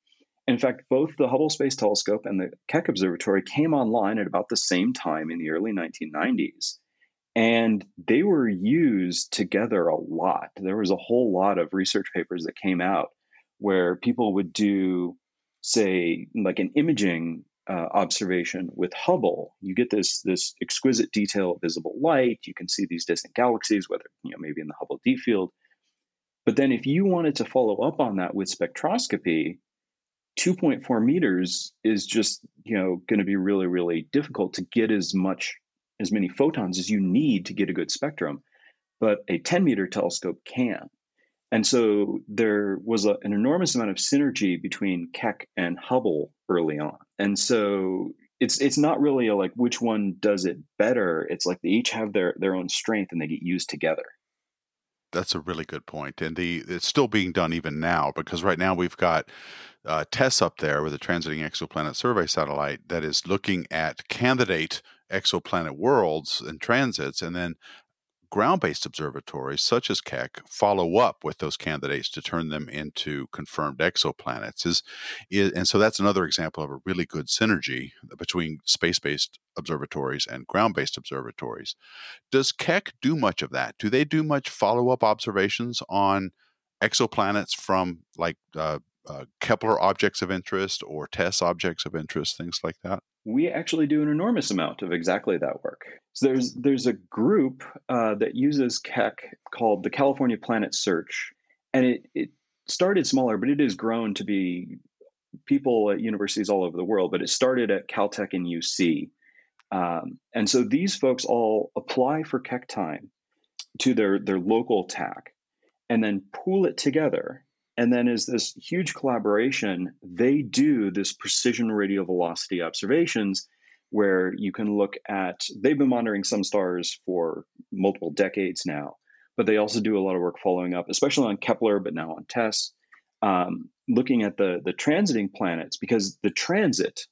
In fact, both the Hubble Space Telescope and the Keck Observatory came online at about the same time in the early nineteen nineties. And they were used together a lot. There was a whole lot of research papers that came out where people would do, say, like an imaging Uh, observation with Hubble. You get this this exquisite detail of visible light. You can see these distant galaxies, whether, you know, maybe in the Hubble deep field. But then if you wanted to follow up on that with spectroscopy, two point four meters is just, you know, going to be really, really difficult to get as much, as many photons as you need to get a good spectrum. But a ten meter telescope can. And so there was a, an enormous amount of synergy between Keck and Hubble early on. And so it's it's not really a, like, which one does it better. It's like they each have their, their own strength and they get used together. That's a really good point. And the it's still being done even now, because right now we've got uh, TESS up there with the Transiting Exoplanet Survey Satellite that is looking at candidate exoplanet worlds and transits, and then ground-based observatories such as Keck follow up with those candidates to turn them into confirmed exoplanets. Is, is and so that's another example of a really good synergy between space-based observatories and ground-based observatories. Does Keck do much of that? Do they do much follow-up observations on exoplanets from, like, uh, uh, Kepler objects of interest or TESS objects of interest, things like that? We actually do an enormous amount of exactly that work. So there's there's a group uh, that uses Keck called the California Planet Search, and it, it started smaller, but it has grown to be people at universities all over the world. But it started at Caltech and U C, um, and so these folks all apply for Keck time to their their local T A C, and then pool it together. And then as this huge collaboration, they do this precision radial velocity observations where you can look at, they've been monitoring some stars for multiple decades now, but they also do a lot of work following up, especially on Kepler, but now on TESS, um, looking at the, the transiting planets, because the transit,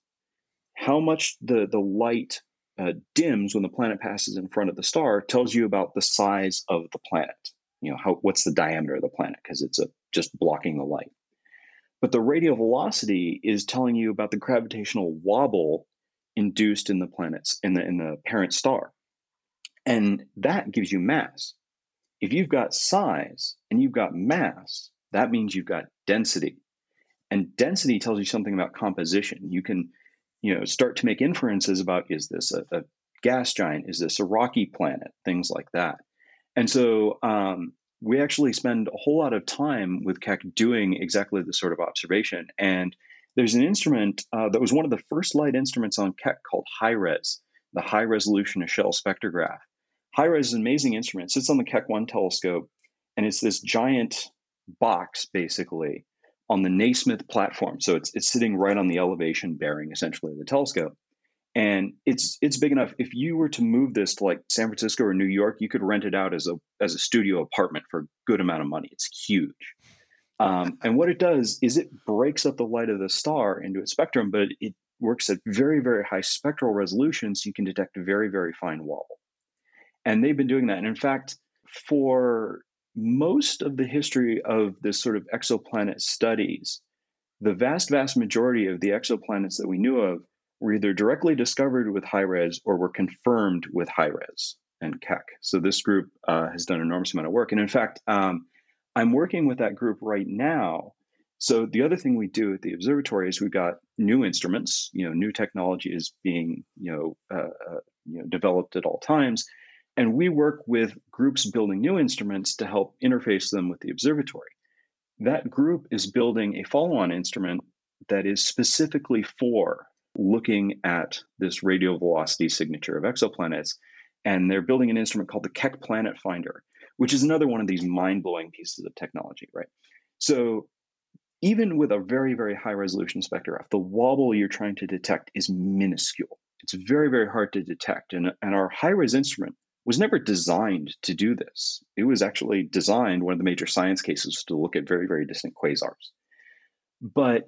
how much the, the light uh, dims when the planet passes in front of the star, tells you about the size of the planet. You know, how, what's the diameter of the planet, because it's a, just blocking the light. But the radial velocity is telling you about the gravitational wobble induced in the planets, in the in the parent star. And that gives you mass. If you've got size and you've got mass, that means you've got density. And density tells you something about composition. You can, you know, start to make inferences about, is this a, a gas giant? Is this a rocky planet? Things like that. And so um, we actually spend a whole lot of time with Keck doing exactly this sort of observation. And there's an instrument uh, that was one of the first light instruments on Keck called HiRES, the High Resolution Eschel Spectrograph. HiRES is an amazing instrument. It sits on the Keck one telescope, and it's this giant box, basically, on the Naismith platform. So it's it's sitting right on the elevation bearing, essentially, of the telescope. And it's it's big enough. If you were to move this to like San Francisco or New York, you could rent it out as a as a studio apartment for a good amount of money. It's huge. Um, and what it does is it breaks up the light of the star into its spectrum, but it works at very, very high spectral resolution, so you can detect a very, very fine wobble. And they've been doing that. And in fact, for most of the history of this sort of exoplanet studies, the vast, vast majority of the exoplanets that we knew of were either directly discovered with HiRES or were confirmed with HiRES and Keck. So this group uh, has done an enormous amount of work. And in fact, um, I'm working with that group right now. So the other thing we do at the observatory is we've got new instruments, you know, new technology is being, you know, uh, you know, developed at all times. And we work with groups building new instruments to help interface them with the observatory. That group is building a follow-on instrument that is specifically for looking at this radial velocity signature of exoplanets. And they're building an instrument called the Keck Planet Finder, which is another one of these mind-blowing pieces of technology, right? So even with a very, very high resolution spectrograph, the wobble you're trying to detect is minuscule. It's very, very hard to detect. And, and our HiRES instrument was never designed to do this. It was actually designed, one of the major science cases, to look at very, very distant quasars. But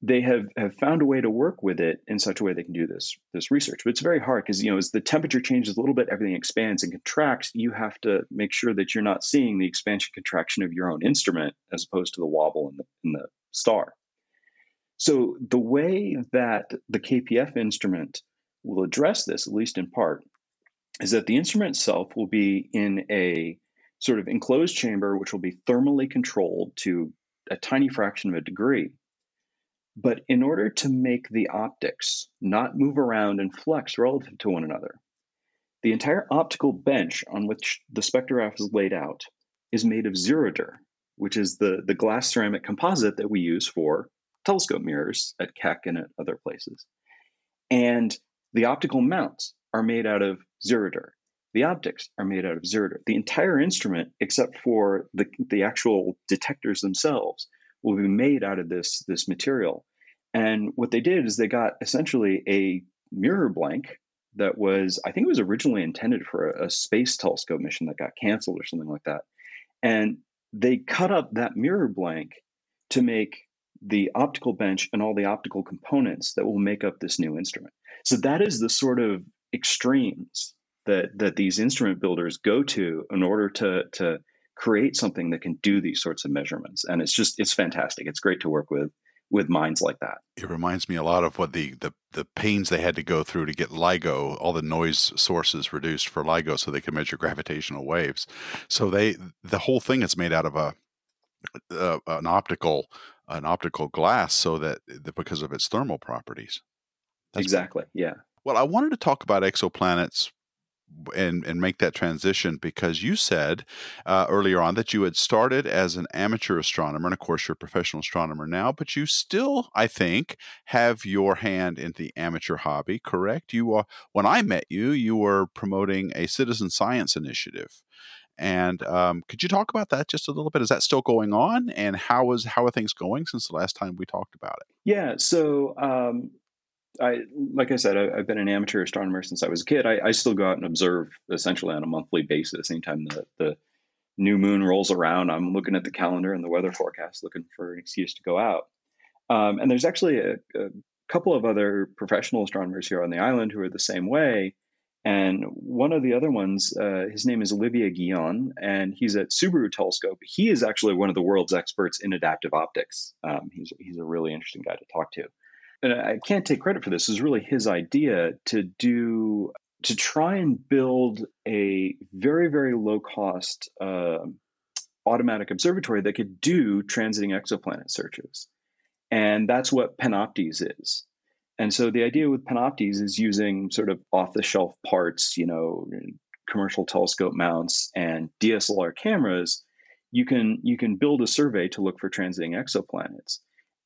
they have, have found a way to work with it in such a way they can do this, this research. But it's very hard because, you know, as the temperature changes a little bit, everything expands and contracts. You have to make sure that you're not seeing the expansion contraction of your own instrument as opposed to the wobble in the, in the star. So the way that the K P F instrument will address this, at least in part, is that the instrument itself will be in a sort of enclosed chamber, which will be thermally controlled to a tiny fraction of a degree. But in order to make the optics not move around and flex relative to one another, the entire optical bench on which the spectrograph is laid out is made of Zerodur, which is the, the glass ceramic composite that we use for telescope mirrors at Keck and at other places. And the optical mounts are made out of Zerodur. The optics are made out of Zerodur. The entire instrument, except for the, the actual detectors themselves, will be made out of this, this material. And what they did is they got essentially a mirror blank that was, I think it was originally intended for a, a space telescope mission that got canceled or something like that. And they cut up that mirror blank to make the optical bench and all the optical components that will make up this new instrument. So that is the sort of extremes that, that these instrument builders go to in order to, to create something that can do these sorts of measurements. And it's just, it's fantastic. It's great to work with, with minds like that. It reminds me a lot of what the, the, the pains they had to go through to get LIGO, all the noise sources reduced for LIGO so they could measure gravitational waves. So they, the whole thing is made out of a, uh, an optical, an optical glass so that because of its thermal properties. That's exactly. Yeah. Well, I wanted to talk about exoplanets and and make that transition because you said uh, earlier on that you had started as an amateur astronomer, and of course you're a professional astronomer now, but you still, I think, have your hand in the amateur hobby, correct? You are, when I met you, you were promoting a citizen science initiative. And um, could you talk about that just a little bit? Is that still going on? And how is how are things going since the last time we talked about it? Yeah, so... Um... I, like I said, I, I've been an amateur astronomer since I was a kid. I, I still go out and observe essentially on a monthly basis. Anytime the, the new moon rolls around, I'm looking at the calendar and the weather forecast, looking for an excuse to go out. Um, and there's actually a, a couple of other professional astronomers here on the island who are the same way. And one of the other ones, uh, his name is Olivia Guillon, and he's at Subaru Telescope. He is actually one of the world's experts in adaptive optics. Um, he's, he's a really interesting guy to talk to. And I can't take credit for this. It was really his idea to do to try and build a very, very low cost uh, automatic observatory that could do transiting exoplanet searches, and that's what Panoptes is. And so the idea with Panoptes is using sort of off the shelf parts, you know, commercial telescope mounts and D S L R cameras. You can you can build a survey to look for transiting exoplanets.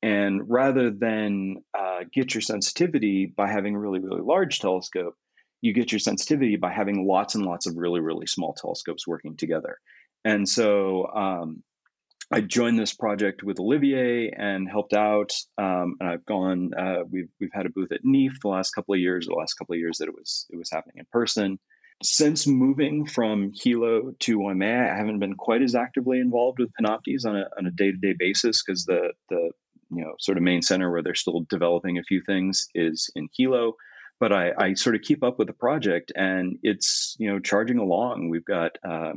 And rather than uh, get your sensitivity by having a really, really large telescope, you get your sensitivity by having lots and lots of really, really small telescopes working together. And so um, I joined this project with Olivier and helped out. Um, and I've gone, uh, we've, we've had a booth at NEAF the last couple of years, the last couple of years that it was, it was happening in person. Since moving from Hilo to Waimea, I haven't been quite as actively involved with Panoptes on a, on a day-to-day basis because the, the, you know, sort of main center where they're still developing a few things is in Hilo, but I, I sort of keep up with the project and it's, you know, charging along. We've got uh,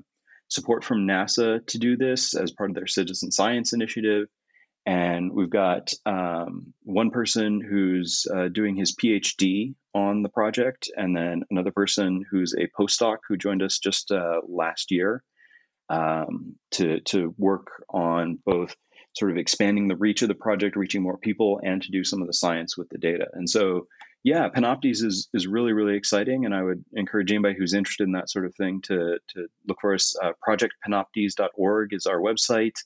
support from NASA to do this as part of their citizen science initiative. And we've got um, one person who's uh, doing his PhD on the project, and then another person who's a postdoc who joined us just uh, last year um, to, to work on both sort of expanding the reach of the project, reaching more people, and to do some of the science with the data. And so, yeah, Panoptes is is really, really exciting. And I would encourage anybody who's interested in that sort of thing to, to look for us. Uh, project panoptes dot org is our website.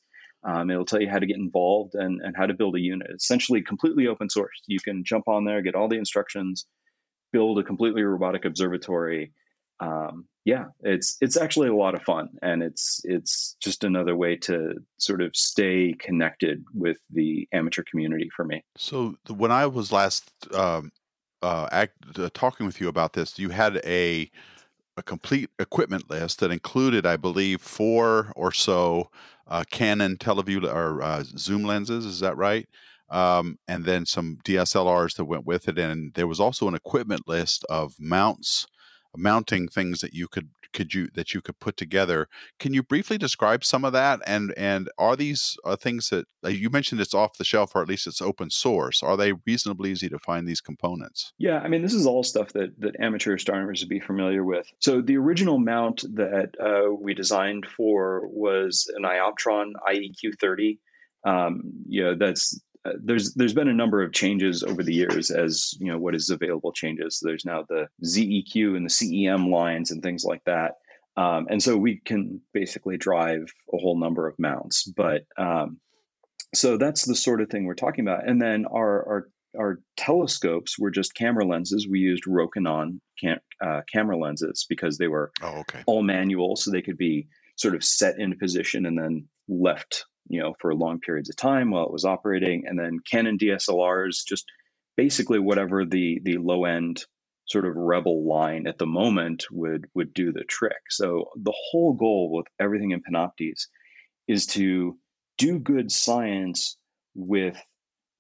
Um, it'll tell you how to get involved and, and how to build a unit. It's essentially completely open source. You can jump on there, get all the instructions, build a completely robotic observatory. Um, yeah, it's it's actually a lot of fun, and it's it's just another way to sort of stay connected with the amateur community for me. So when I was last um, uh, act, uh, talking with you about this, you had a a complete equipment list that included, I believe, four or so uh, Canon teleview or uh, zoom lenses. Is that right? Um, and then some D S L Rs that went with it. And there was also an equipment list of mounts, mounting things that you could, could you, that you could put together. Can you briefly describe some of that? And, and are these uh, things that uh, you mentioned it's off the shelf, or at least it's open source. Are they reasonably easy to find, these components? Yeah. I mean, this is all stuff that, that amateur astronomers would be familiar with. So the original mount that uh, we designed for was an Ioptron I E Q thirty. Um, you know, that's, uh, there's, there's been a number of changes over the years as, you know, what is available changes. There's now the Z E Q and the C E M lines and things like that. Um, and so we can basically drive a whole number of mounts, but, um, so that's the sort of thing we're talking about. And then our, our, our telescopes were just camera lenses. We used Rokinon cam- uh, camera lenses because they were oh, okay. all manual. So they could be sort of set into position and then left, you know, for long periods of time while it was operating. And then Canon D S L Rs, just basically whatever the, the low end sort of Rebel line at the moment would, would do the trick. So the whole goal with everything in Panoptes is to do good science with,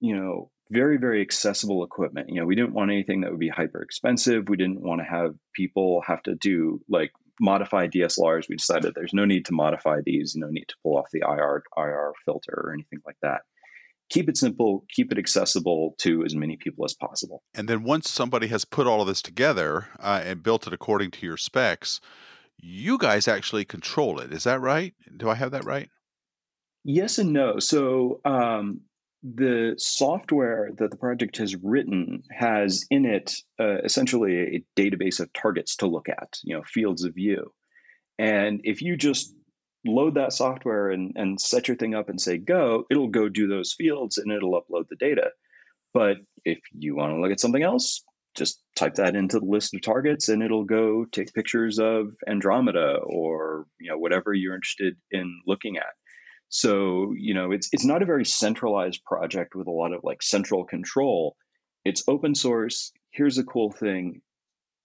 you know, very, very accessible equipment. You know, we didn't want anything that would be hyper expensive. We didn't want to have people have to do like modify D S L Rs. We decided there's no need to modify these, no need to pull off the I R I R filter or anything like that. Keep it simple, keep it accessible to as many people as possible. And then once somebody has put all of this together uh, and built it according to your specs, you guys actually control it. Is that right? Do I have that right? Yes and no. So um, the software that the project has written has in it uh, essentially a database of targets to look at, you know, fields of view. And if you just load that software and, and set your thing up and say go, it'll go do those fields and it'll upload the data. But if you want to look at something else, just type that into the list of targets and it'll go take pictures of Andromeda or, you know, whatever you're interested in looking at. So, you know, it's it's not a very centralized project with a lot of like central control. It's open source. Here's a cool thing.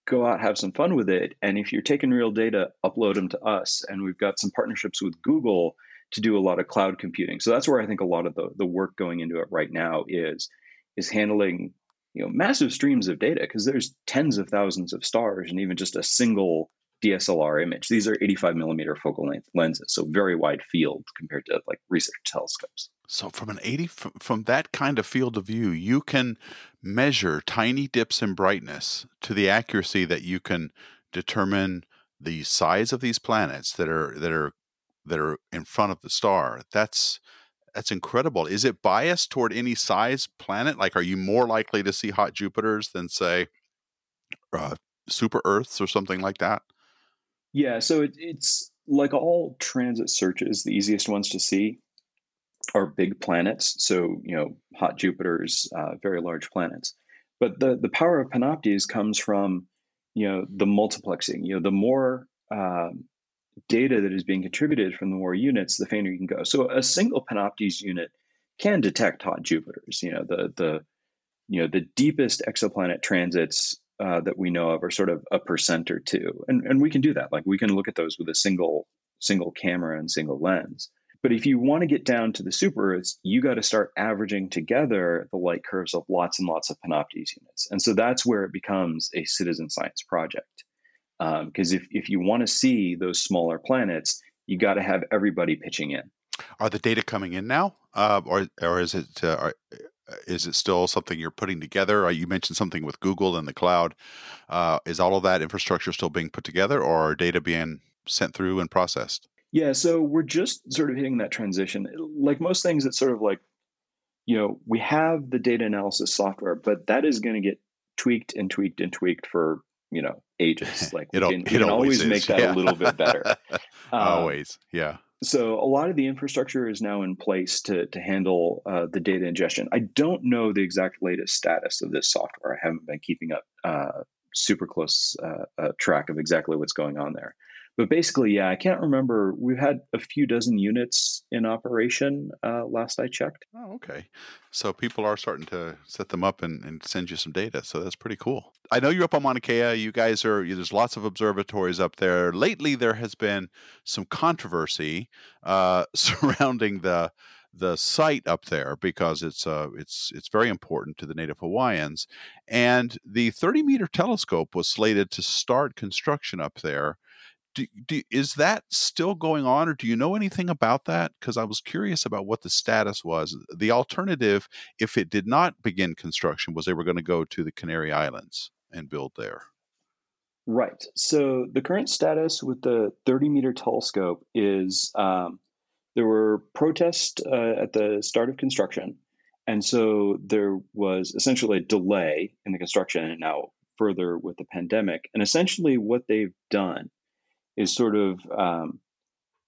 Go out, have some fun with it. And if you're taking real data, upload them to us. And we've got some partnerships with Google to do a lot of cloud computing. So that's where I think a lot of the, the work going into it right now is, is handling, you know, massive streams of data, because there's tens of thousands of stars and even just a single D S L R image. These are eighty-five millimeter focal length lenses, so very wide field compared to like research telescopes. So from an eighty, from, from that kind of field of view, you can measure tiny dips in brightness to the accuracy that you can determine the size of these planets that are that are that are in front of the star. That's that's incredible. Is it biased toward any size planet? Like, are you more likely to see hot Jupiters than say uh, super Earths or something like that? Yeah, so it, it's like all transit searches, the easiest ones to see are big planets. So, you know, hot Jupiters, uh, very large planets. But the, the power of Panoptes comes from, you know, the multiplexing. You know, the more uh, data that is being contributed from the more units, the fainter you can go. So a single Panoptes unit can detect hot Jupiters. You know, the, the, you know, the deepest exoplanet transits Uh, that we know of are sort of a percent or two. And, and we can do that. Like, we can look at those with a single single camera and single lens. But if you want to get down to the super Earths, you got to start averaging together the light curves of lots and lots of Panoptes units. And so that's where it becomes a citizen science project. Because um, if, if you want to see those smaller planets, you got to have everybody pitching in. Are the data coming in now, uh, or or is it uh, are, is it still something you're putting together? Uh, you mentioned something with Google and the cloud. Uh, is all of that infrastructure still being put together, or are data being sent through and processed? Yeah, so we're just sort of hitting that transition. Like most things, it's sort of like, you know, we have the data analysis software, but that is going to get tweaked and tweaked and tweaked for, you know, ages. Like it, we can, it we can always, always make that yeah. a little bit better. always, yeah. Um, so a lot of the infrastructure is now in place to to handle uh, the data ingestion. I don't know the exact latest status of this software. I haven't been keeping up uh, super close uh, uh, track of exactly what's going on there. But basically, yeah, I can't remember. We've had a few dozen units in operation uh, last I checked. Oh, okay. So people are starting to set them up and, and send you some data. So that's pretty cool. I know you're up on Mauna Kea. You guys are, there's lots of observatories up there. Lately, there has been some controversy uh, surrounding the the site up there because it's uh it's it's very important to the native Hawaiians. And the thirty meter telescope was slated to start construction up there. Do, do, is that still going on, or do you know anything about that? Because I was curious about what the status was. The alternative, if it did not begin construction, was they were going to go to the Canary Islands and build there. Right. So the current status with the thirty meter telescope is um, there were protests uh, at the start of construction. And so there was essentially a delay in the construction, and now further with the pandemic. And essentially what they've done is sort of um,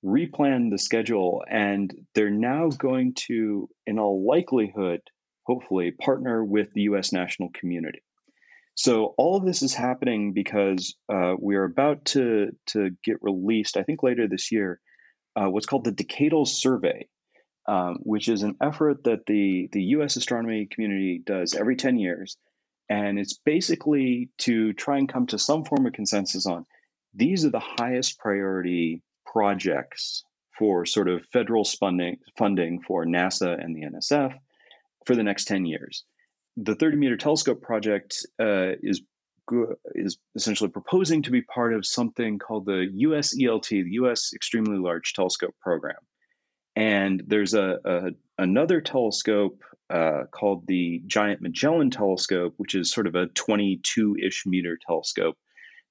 replan the schedule, and they're now going to, in all likelihood, hopefully, partner with the U S national community. So all of this is happening because uh, we are about to, to get released, I think later this year, uh, what's called the Decadal Survey, um, which is an effort that the, the U S astronomy community does every ten years. And it's basically to try and come to some form of consensus on these are the highest priority projects for sort of federal funding, funding for NASA and the N S F for the next ten years. The thirty meter telescope project uh, is is essentially proposing to be part of something called the U S E L T, the U S Extremely Large Telescope Program. And there's a, a another telescope uh, called the Giant Magellan Telescope, which is sort of a twenty-two-ish meter telescope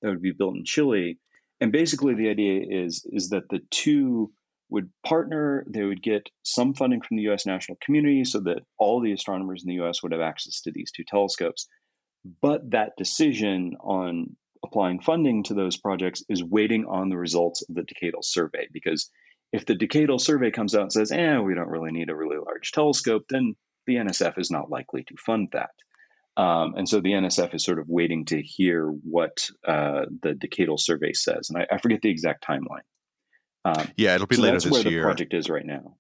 that would be built in Chile. And basically the idea is, is that the two would partner, they would get some funding from the U S national community so that all the astronomers in the U S would have access to these two telescopes. But that decision on applying funding to those projects is waiting on the results of the Decadal Survey, because if the Decadal Survey comes out and says, eh, we don't really need a really large telescope, then the N S F is not likely to fund that. Um, and so the N S F is sort of waiting to hear what uh, the Decadal Survey says. And I, I forget the exact timeline. Um, yeah, it'll be so later this year. That's where the project is right now.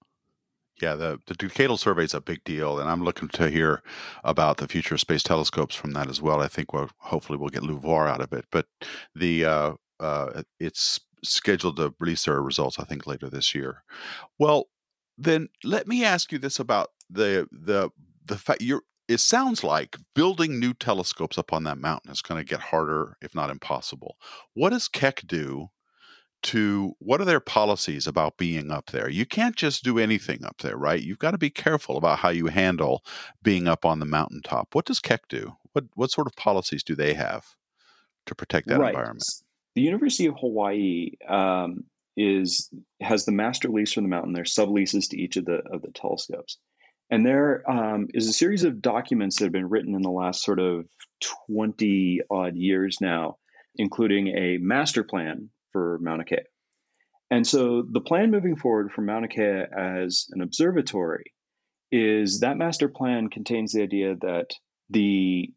Yeah, the, the Decadal Survey is a big deal, and I'm looking to hear about the future of space telescopes from that as well. I think we'll, hopefully we'll get LUVOIR out of it. But the uh, uh, it's scheduled to release their results, I think, later this year. Well, then let me ask you this about the the the fact you're it sounds like building new telescopes up on that mountain is going to get harder, if not impossible. What does Keck do to, what are their policies about being up there? You can't just do anything up there, right? You've got to be careful about how you handle being up on the mountaintop. What does Keck do? What what sort of policies do they have to protect that right. environment? The University of Hawaii um, is has the master lease from the mountain. There's subleases to each of the of the telescopes. And there um, is a series of documents that have been written in the last sort of twenty odd years now, including a master plan for Mauna Kea. And so the plan moving forward for Mauna Kea as an observatory is that master plan contains the idea that the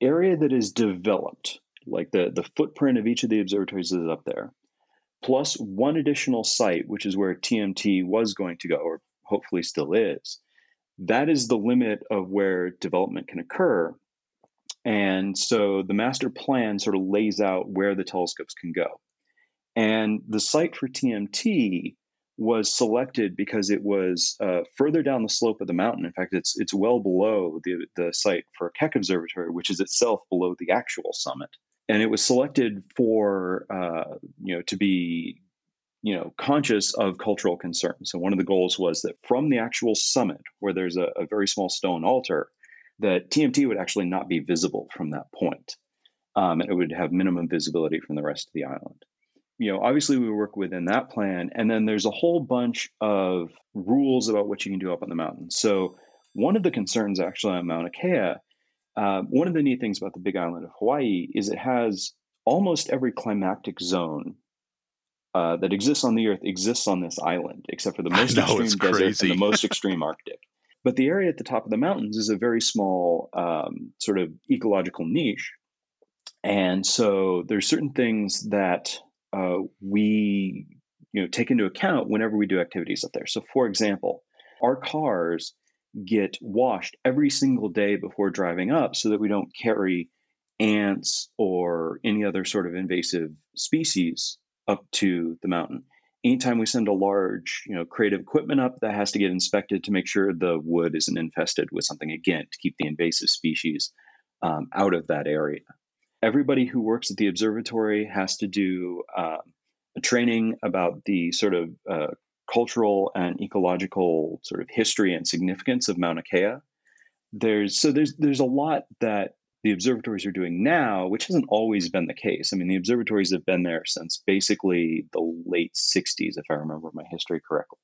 area that is developed, like the, the footprint of each of the observatories is up there, plus one additional site, which is where T M T was going to go, or hopefully still is. That is the limit of where development can occur. And so the master plan sort of lays out where the telescopes can go. And the site for T M T was selected because it was uh, further down the slope of the mountain. In fact, it's it's well below the, the site for Keck Observatory, which is itself below the actual summit. And it was selected for, uh, you know, to be you know, conscious of cultural concerns. So one of the goals was that from the actual summit, where there's a, a very small stone altar, that T M T would actually not be visible from that point. Um, and it would have minimum visibility from the rest of the island. You know, obviously we work within that plan. And then there's a whole bunch of rules about what you can do up on the mountain. So one of the concerns actually on Mauna Kea, uh, one of the neat things about the Big Island of Hawaii is it has almost every climactic zone uh, that exists on the earth exists on this island, except for the most know, extreme desert crazy. and the most extreme Arctic. But the area at the top of the mountains is a very small um, sort of ecological niche. And so there's certain things that uh, we you know, take into account whenever we do activities up there. So for example, our cars get washed every single day before driving up so that we don't carry ants or any other sort of invasive species up to the mountain. Anytime we send a large, you know, crate of equipment up, that has to get inspected to make sure the wood isn't infested with something, again, to keep the invasive species um, out of that area. Everybody who works at the observatory has to do uh, a training about the sort of uh, cultural and ecological sort of history and significance of Mauna Kea. There's, so there's, there's a lot that the observatories are doing now, which hasn't always been the case. I mean, the observatories have been there since basically the late sixties, if I remember my history correctly.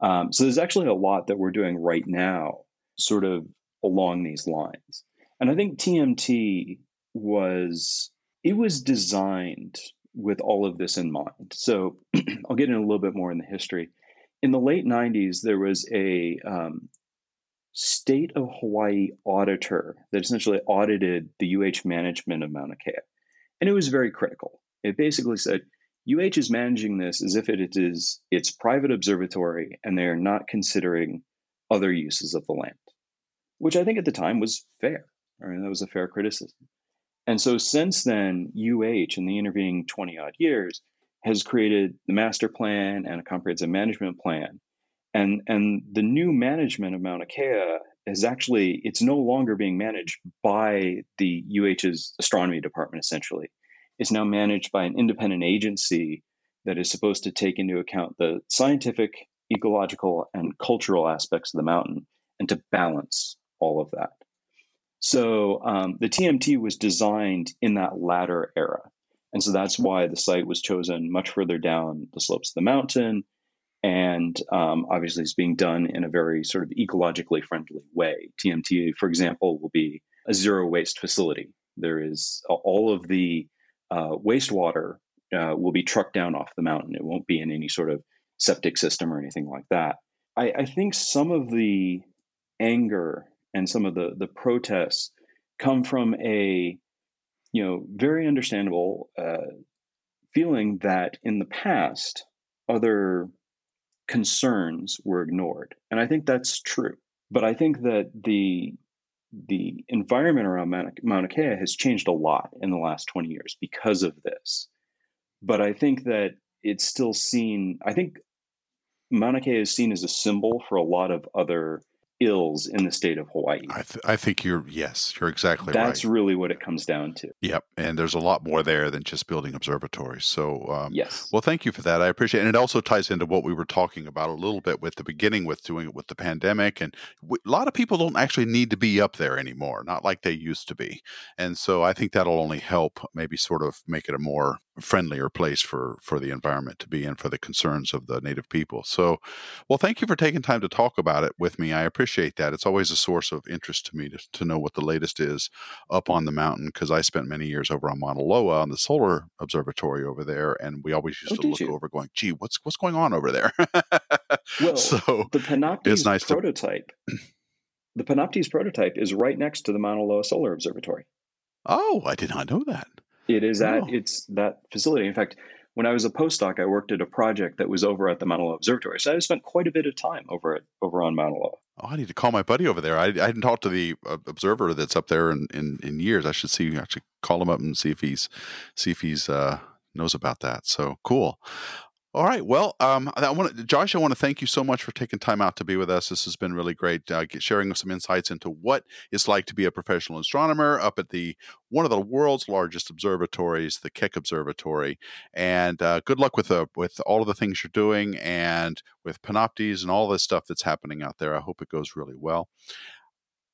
Um, so there's actually a lot that we're doing right now, sort of along these lines. And I think T M T was, it was designed with all of this in mind. So I'll get in a little bit more in the history. In the late nineties, there was a um, State of Hawaii auditor that essentially audited the U H management of Mauna Kea. And it was very critical. It basically said, U H is managing this as if it is its private observatory and they are not considering other uses of the land, which I think at the time was fair. I mean, that was a fair criticism. And so since then, U H in the intervening twenty odd years has created the master plan and a comprehensive management plan. And and the new management of Mauna Kea is actually, it's no longer being managed by the U H's astronomy department, essentially. It's now managed by an independent agency that is supposed to take into account the scientific, ecological, and cultural aspects of the mountain and to balance all of that. So um, the T M T was designed in that latter era. And so that's why the site was chosen much further down the slopes of the mountain. And um, obviously, it's being done in a very sort of ecologically friendly way. T M T, for example, will be a zero waste facility. There is all of the uh, wastewater uh, will be trucked down off the mountain. It won't be in any sort of septic system or anything like that. I, I think some of the anger and some of the the protests come from a you know very understandable uh, feeling that in the past other concerns were ignored. And I think that's true. But I think that the the environment around Mauna Kea has changed a lot in the last twenty years because of this. But I think that it's still seen, I think Mauna Kea is seen as a symbol for a lot of other ills in the state of Hawaii. I, th- I think you're, yes, you're exactly that's right. That's really what it comes down to. Yep. And there's a lot more there than just building observatories. So, um, yes. Well, thank you for that. I appreciate it. And it also ties into what we were talking about a little bit with the beginning with doing it with the pandemic. And w- a lot of people don't actually need to be up there anymore, not like they used to be. And so I think that'll only help maybe sort of make it a more friendlier place for, for the environment to be in for the concerns of the native people. So, well, thank you for taking time to talk about it with me. I appreciate that. It's always a source of interest to me to, to know what the latest is up on the mountain, because I spent many years over on Mauna Loa on the solar observatory over there, and we always used oh, to look you? over going, gee, what's what's going on over there? Well, so the Panoptes nice prototype, to... the Panoptes prototype is right next to the Mauna Loa Solar Observatory. Oh, I did not know that. It is oh. at it's that facility. In fact, when I was a postdoc, I worked at a project that was over at the Mauna Loa Observatory. So I spent quite a bit of time over at over on Mauna Loa. Oh, I need to call my buddy over there. I, I hadn't talked to the uh, observer that's up there in, in, in years. I should see actually call him up and see if he's see if he's uh, knows about that. So cool. All right. Well, um, I want to, Josh, I want to thank you so much for taking time out to be with us. This has been really great, uh, sharing some insights into what it's like to be a professional astronomer up at the one of the world's largest observatories, the Keck Observatory. And uh, good luck with uh, with all of the things you're doing and with Panoptes and all this stuff that's happening out there. I hope it goes really well.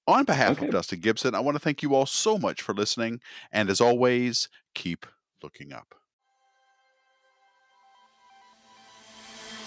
On behalf okay. of Dustin Gibson, I want to thank you all so much for listening. And as always, keep looking up.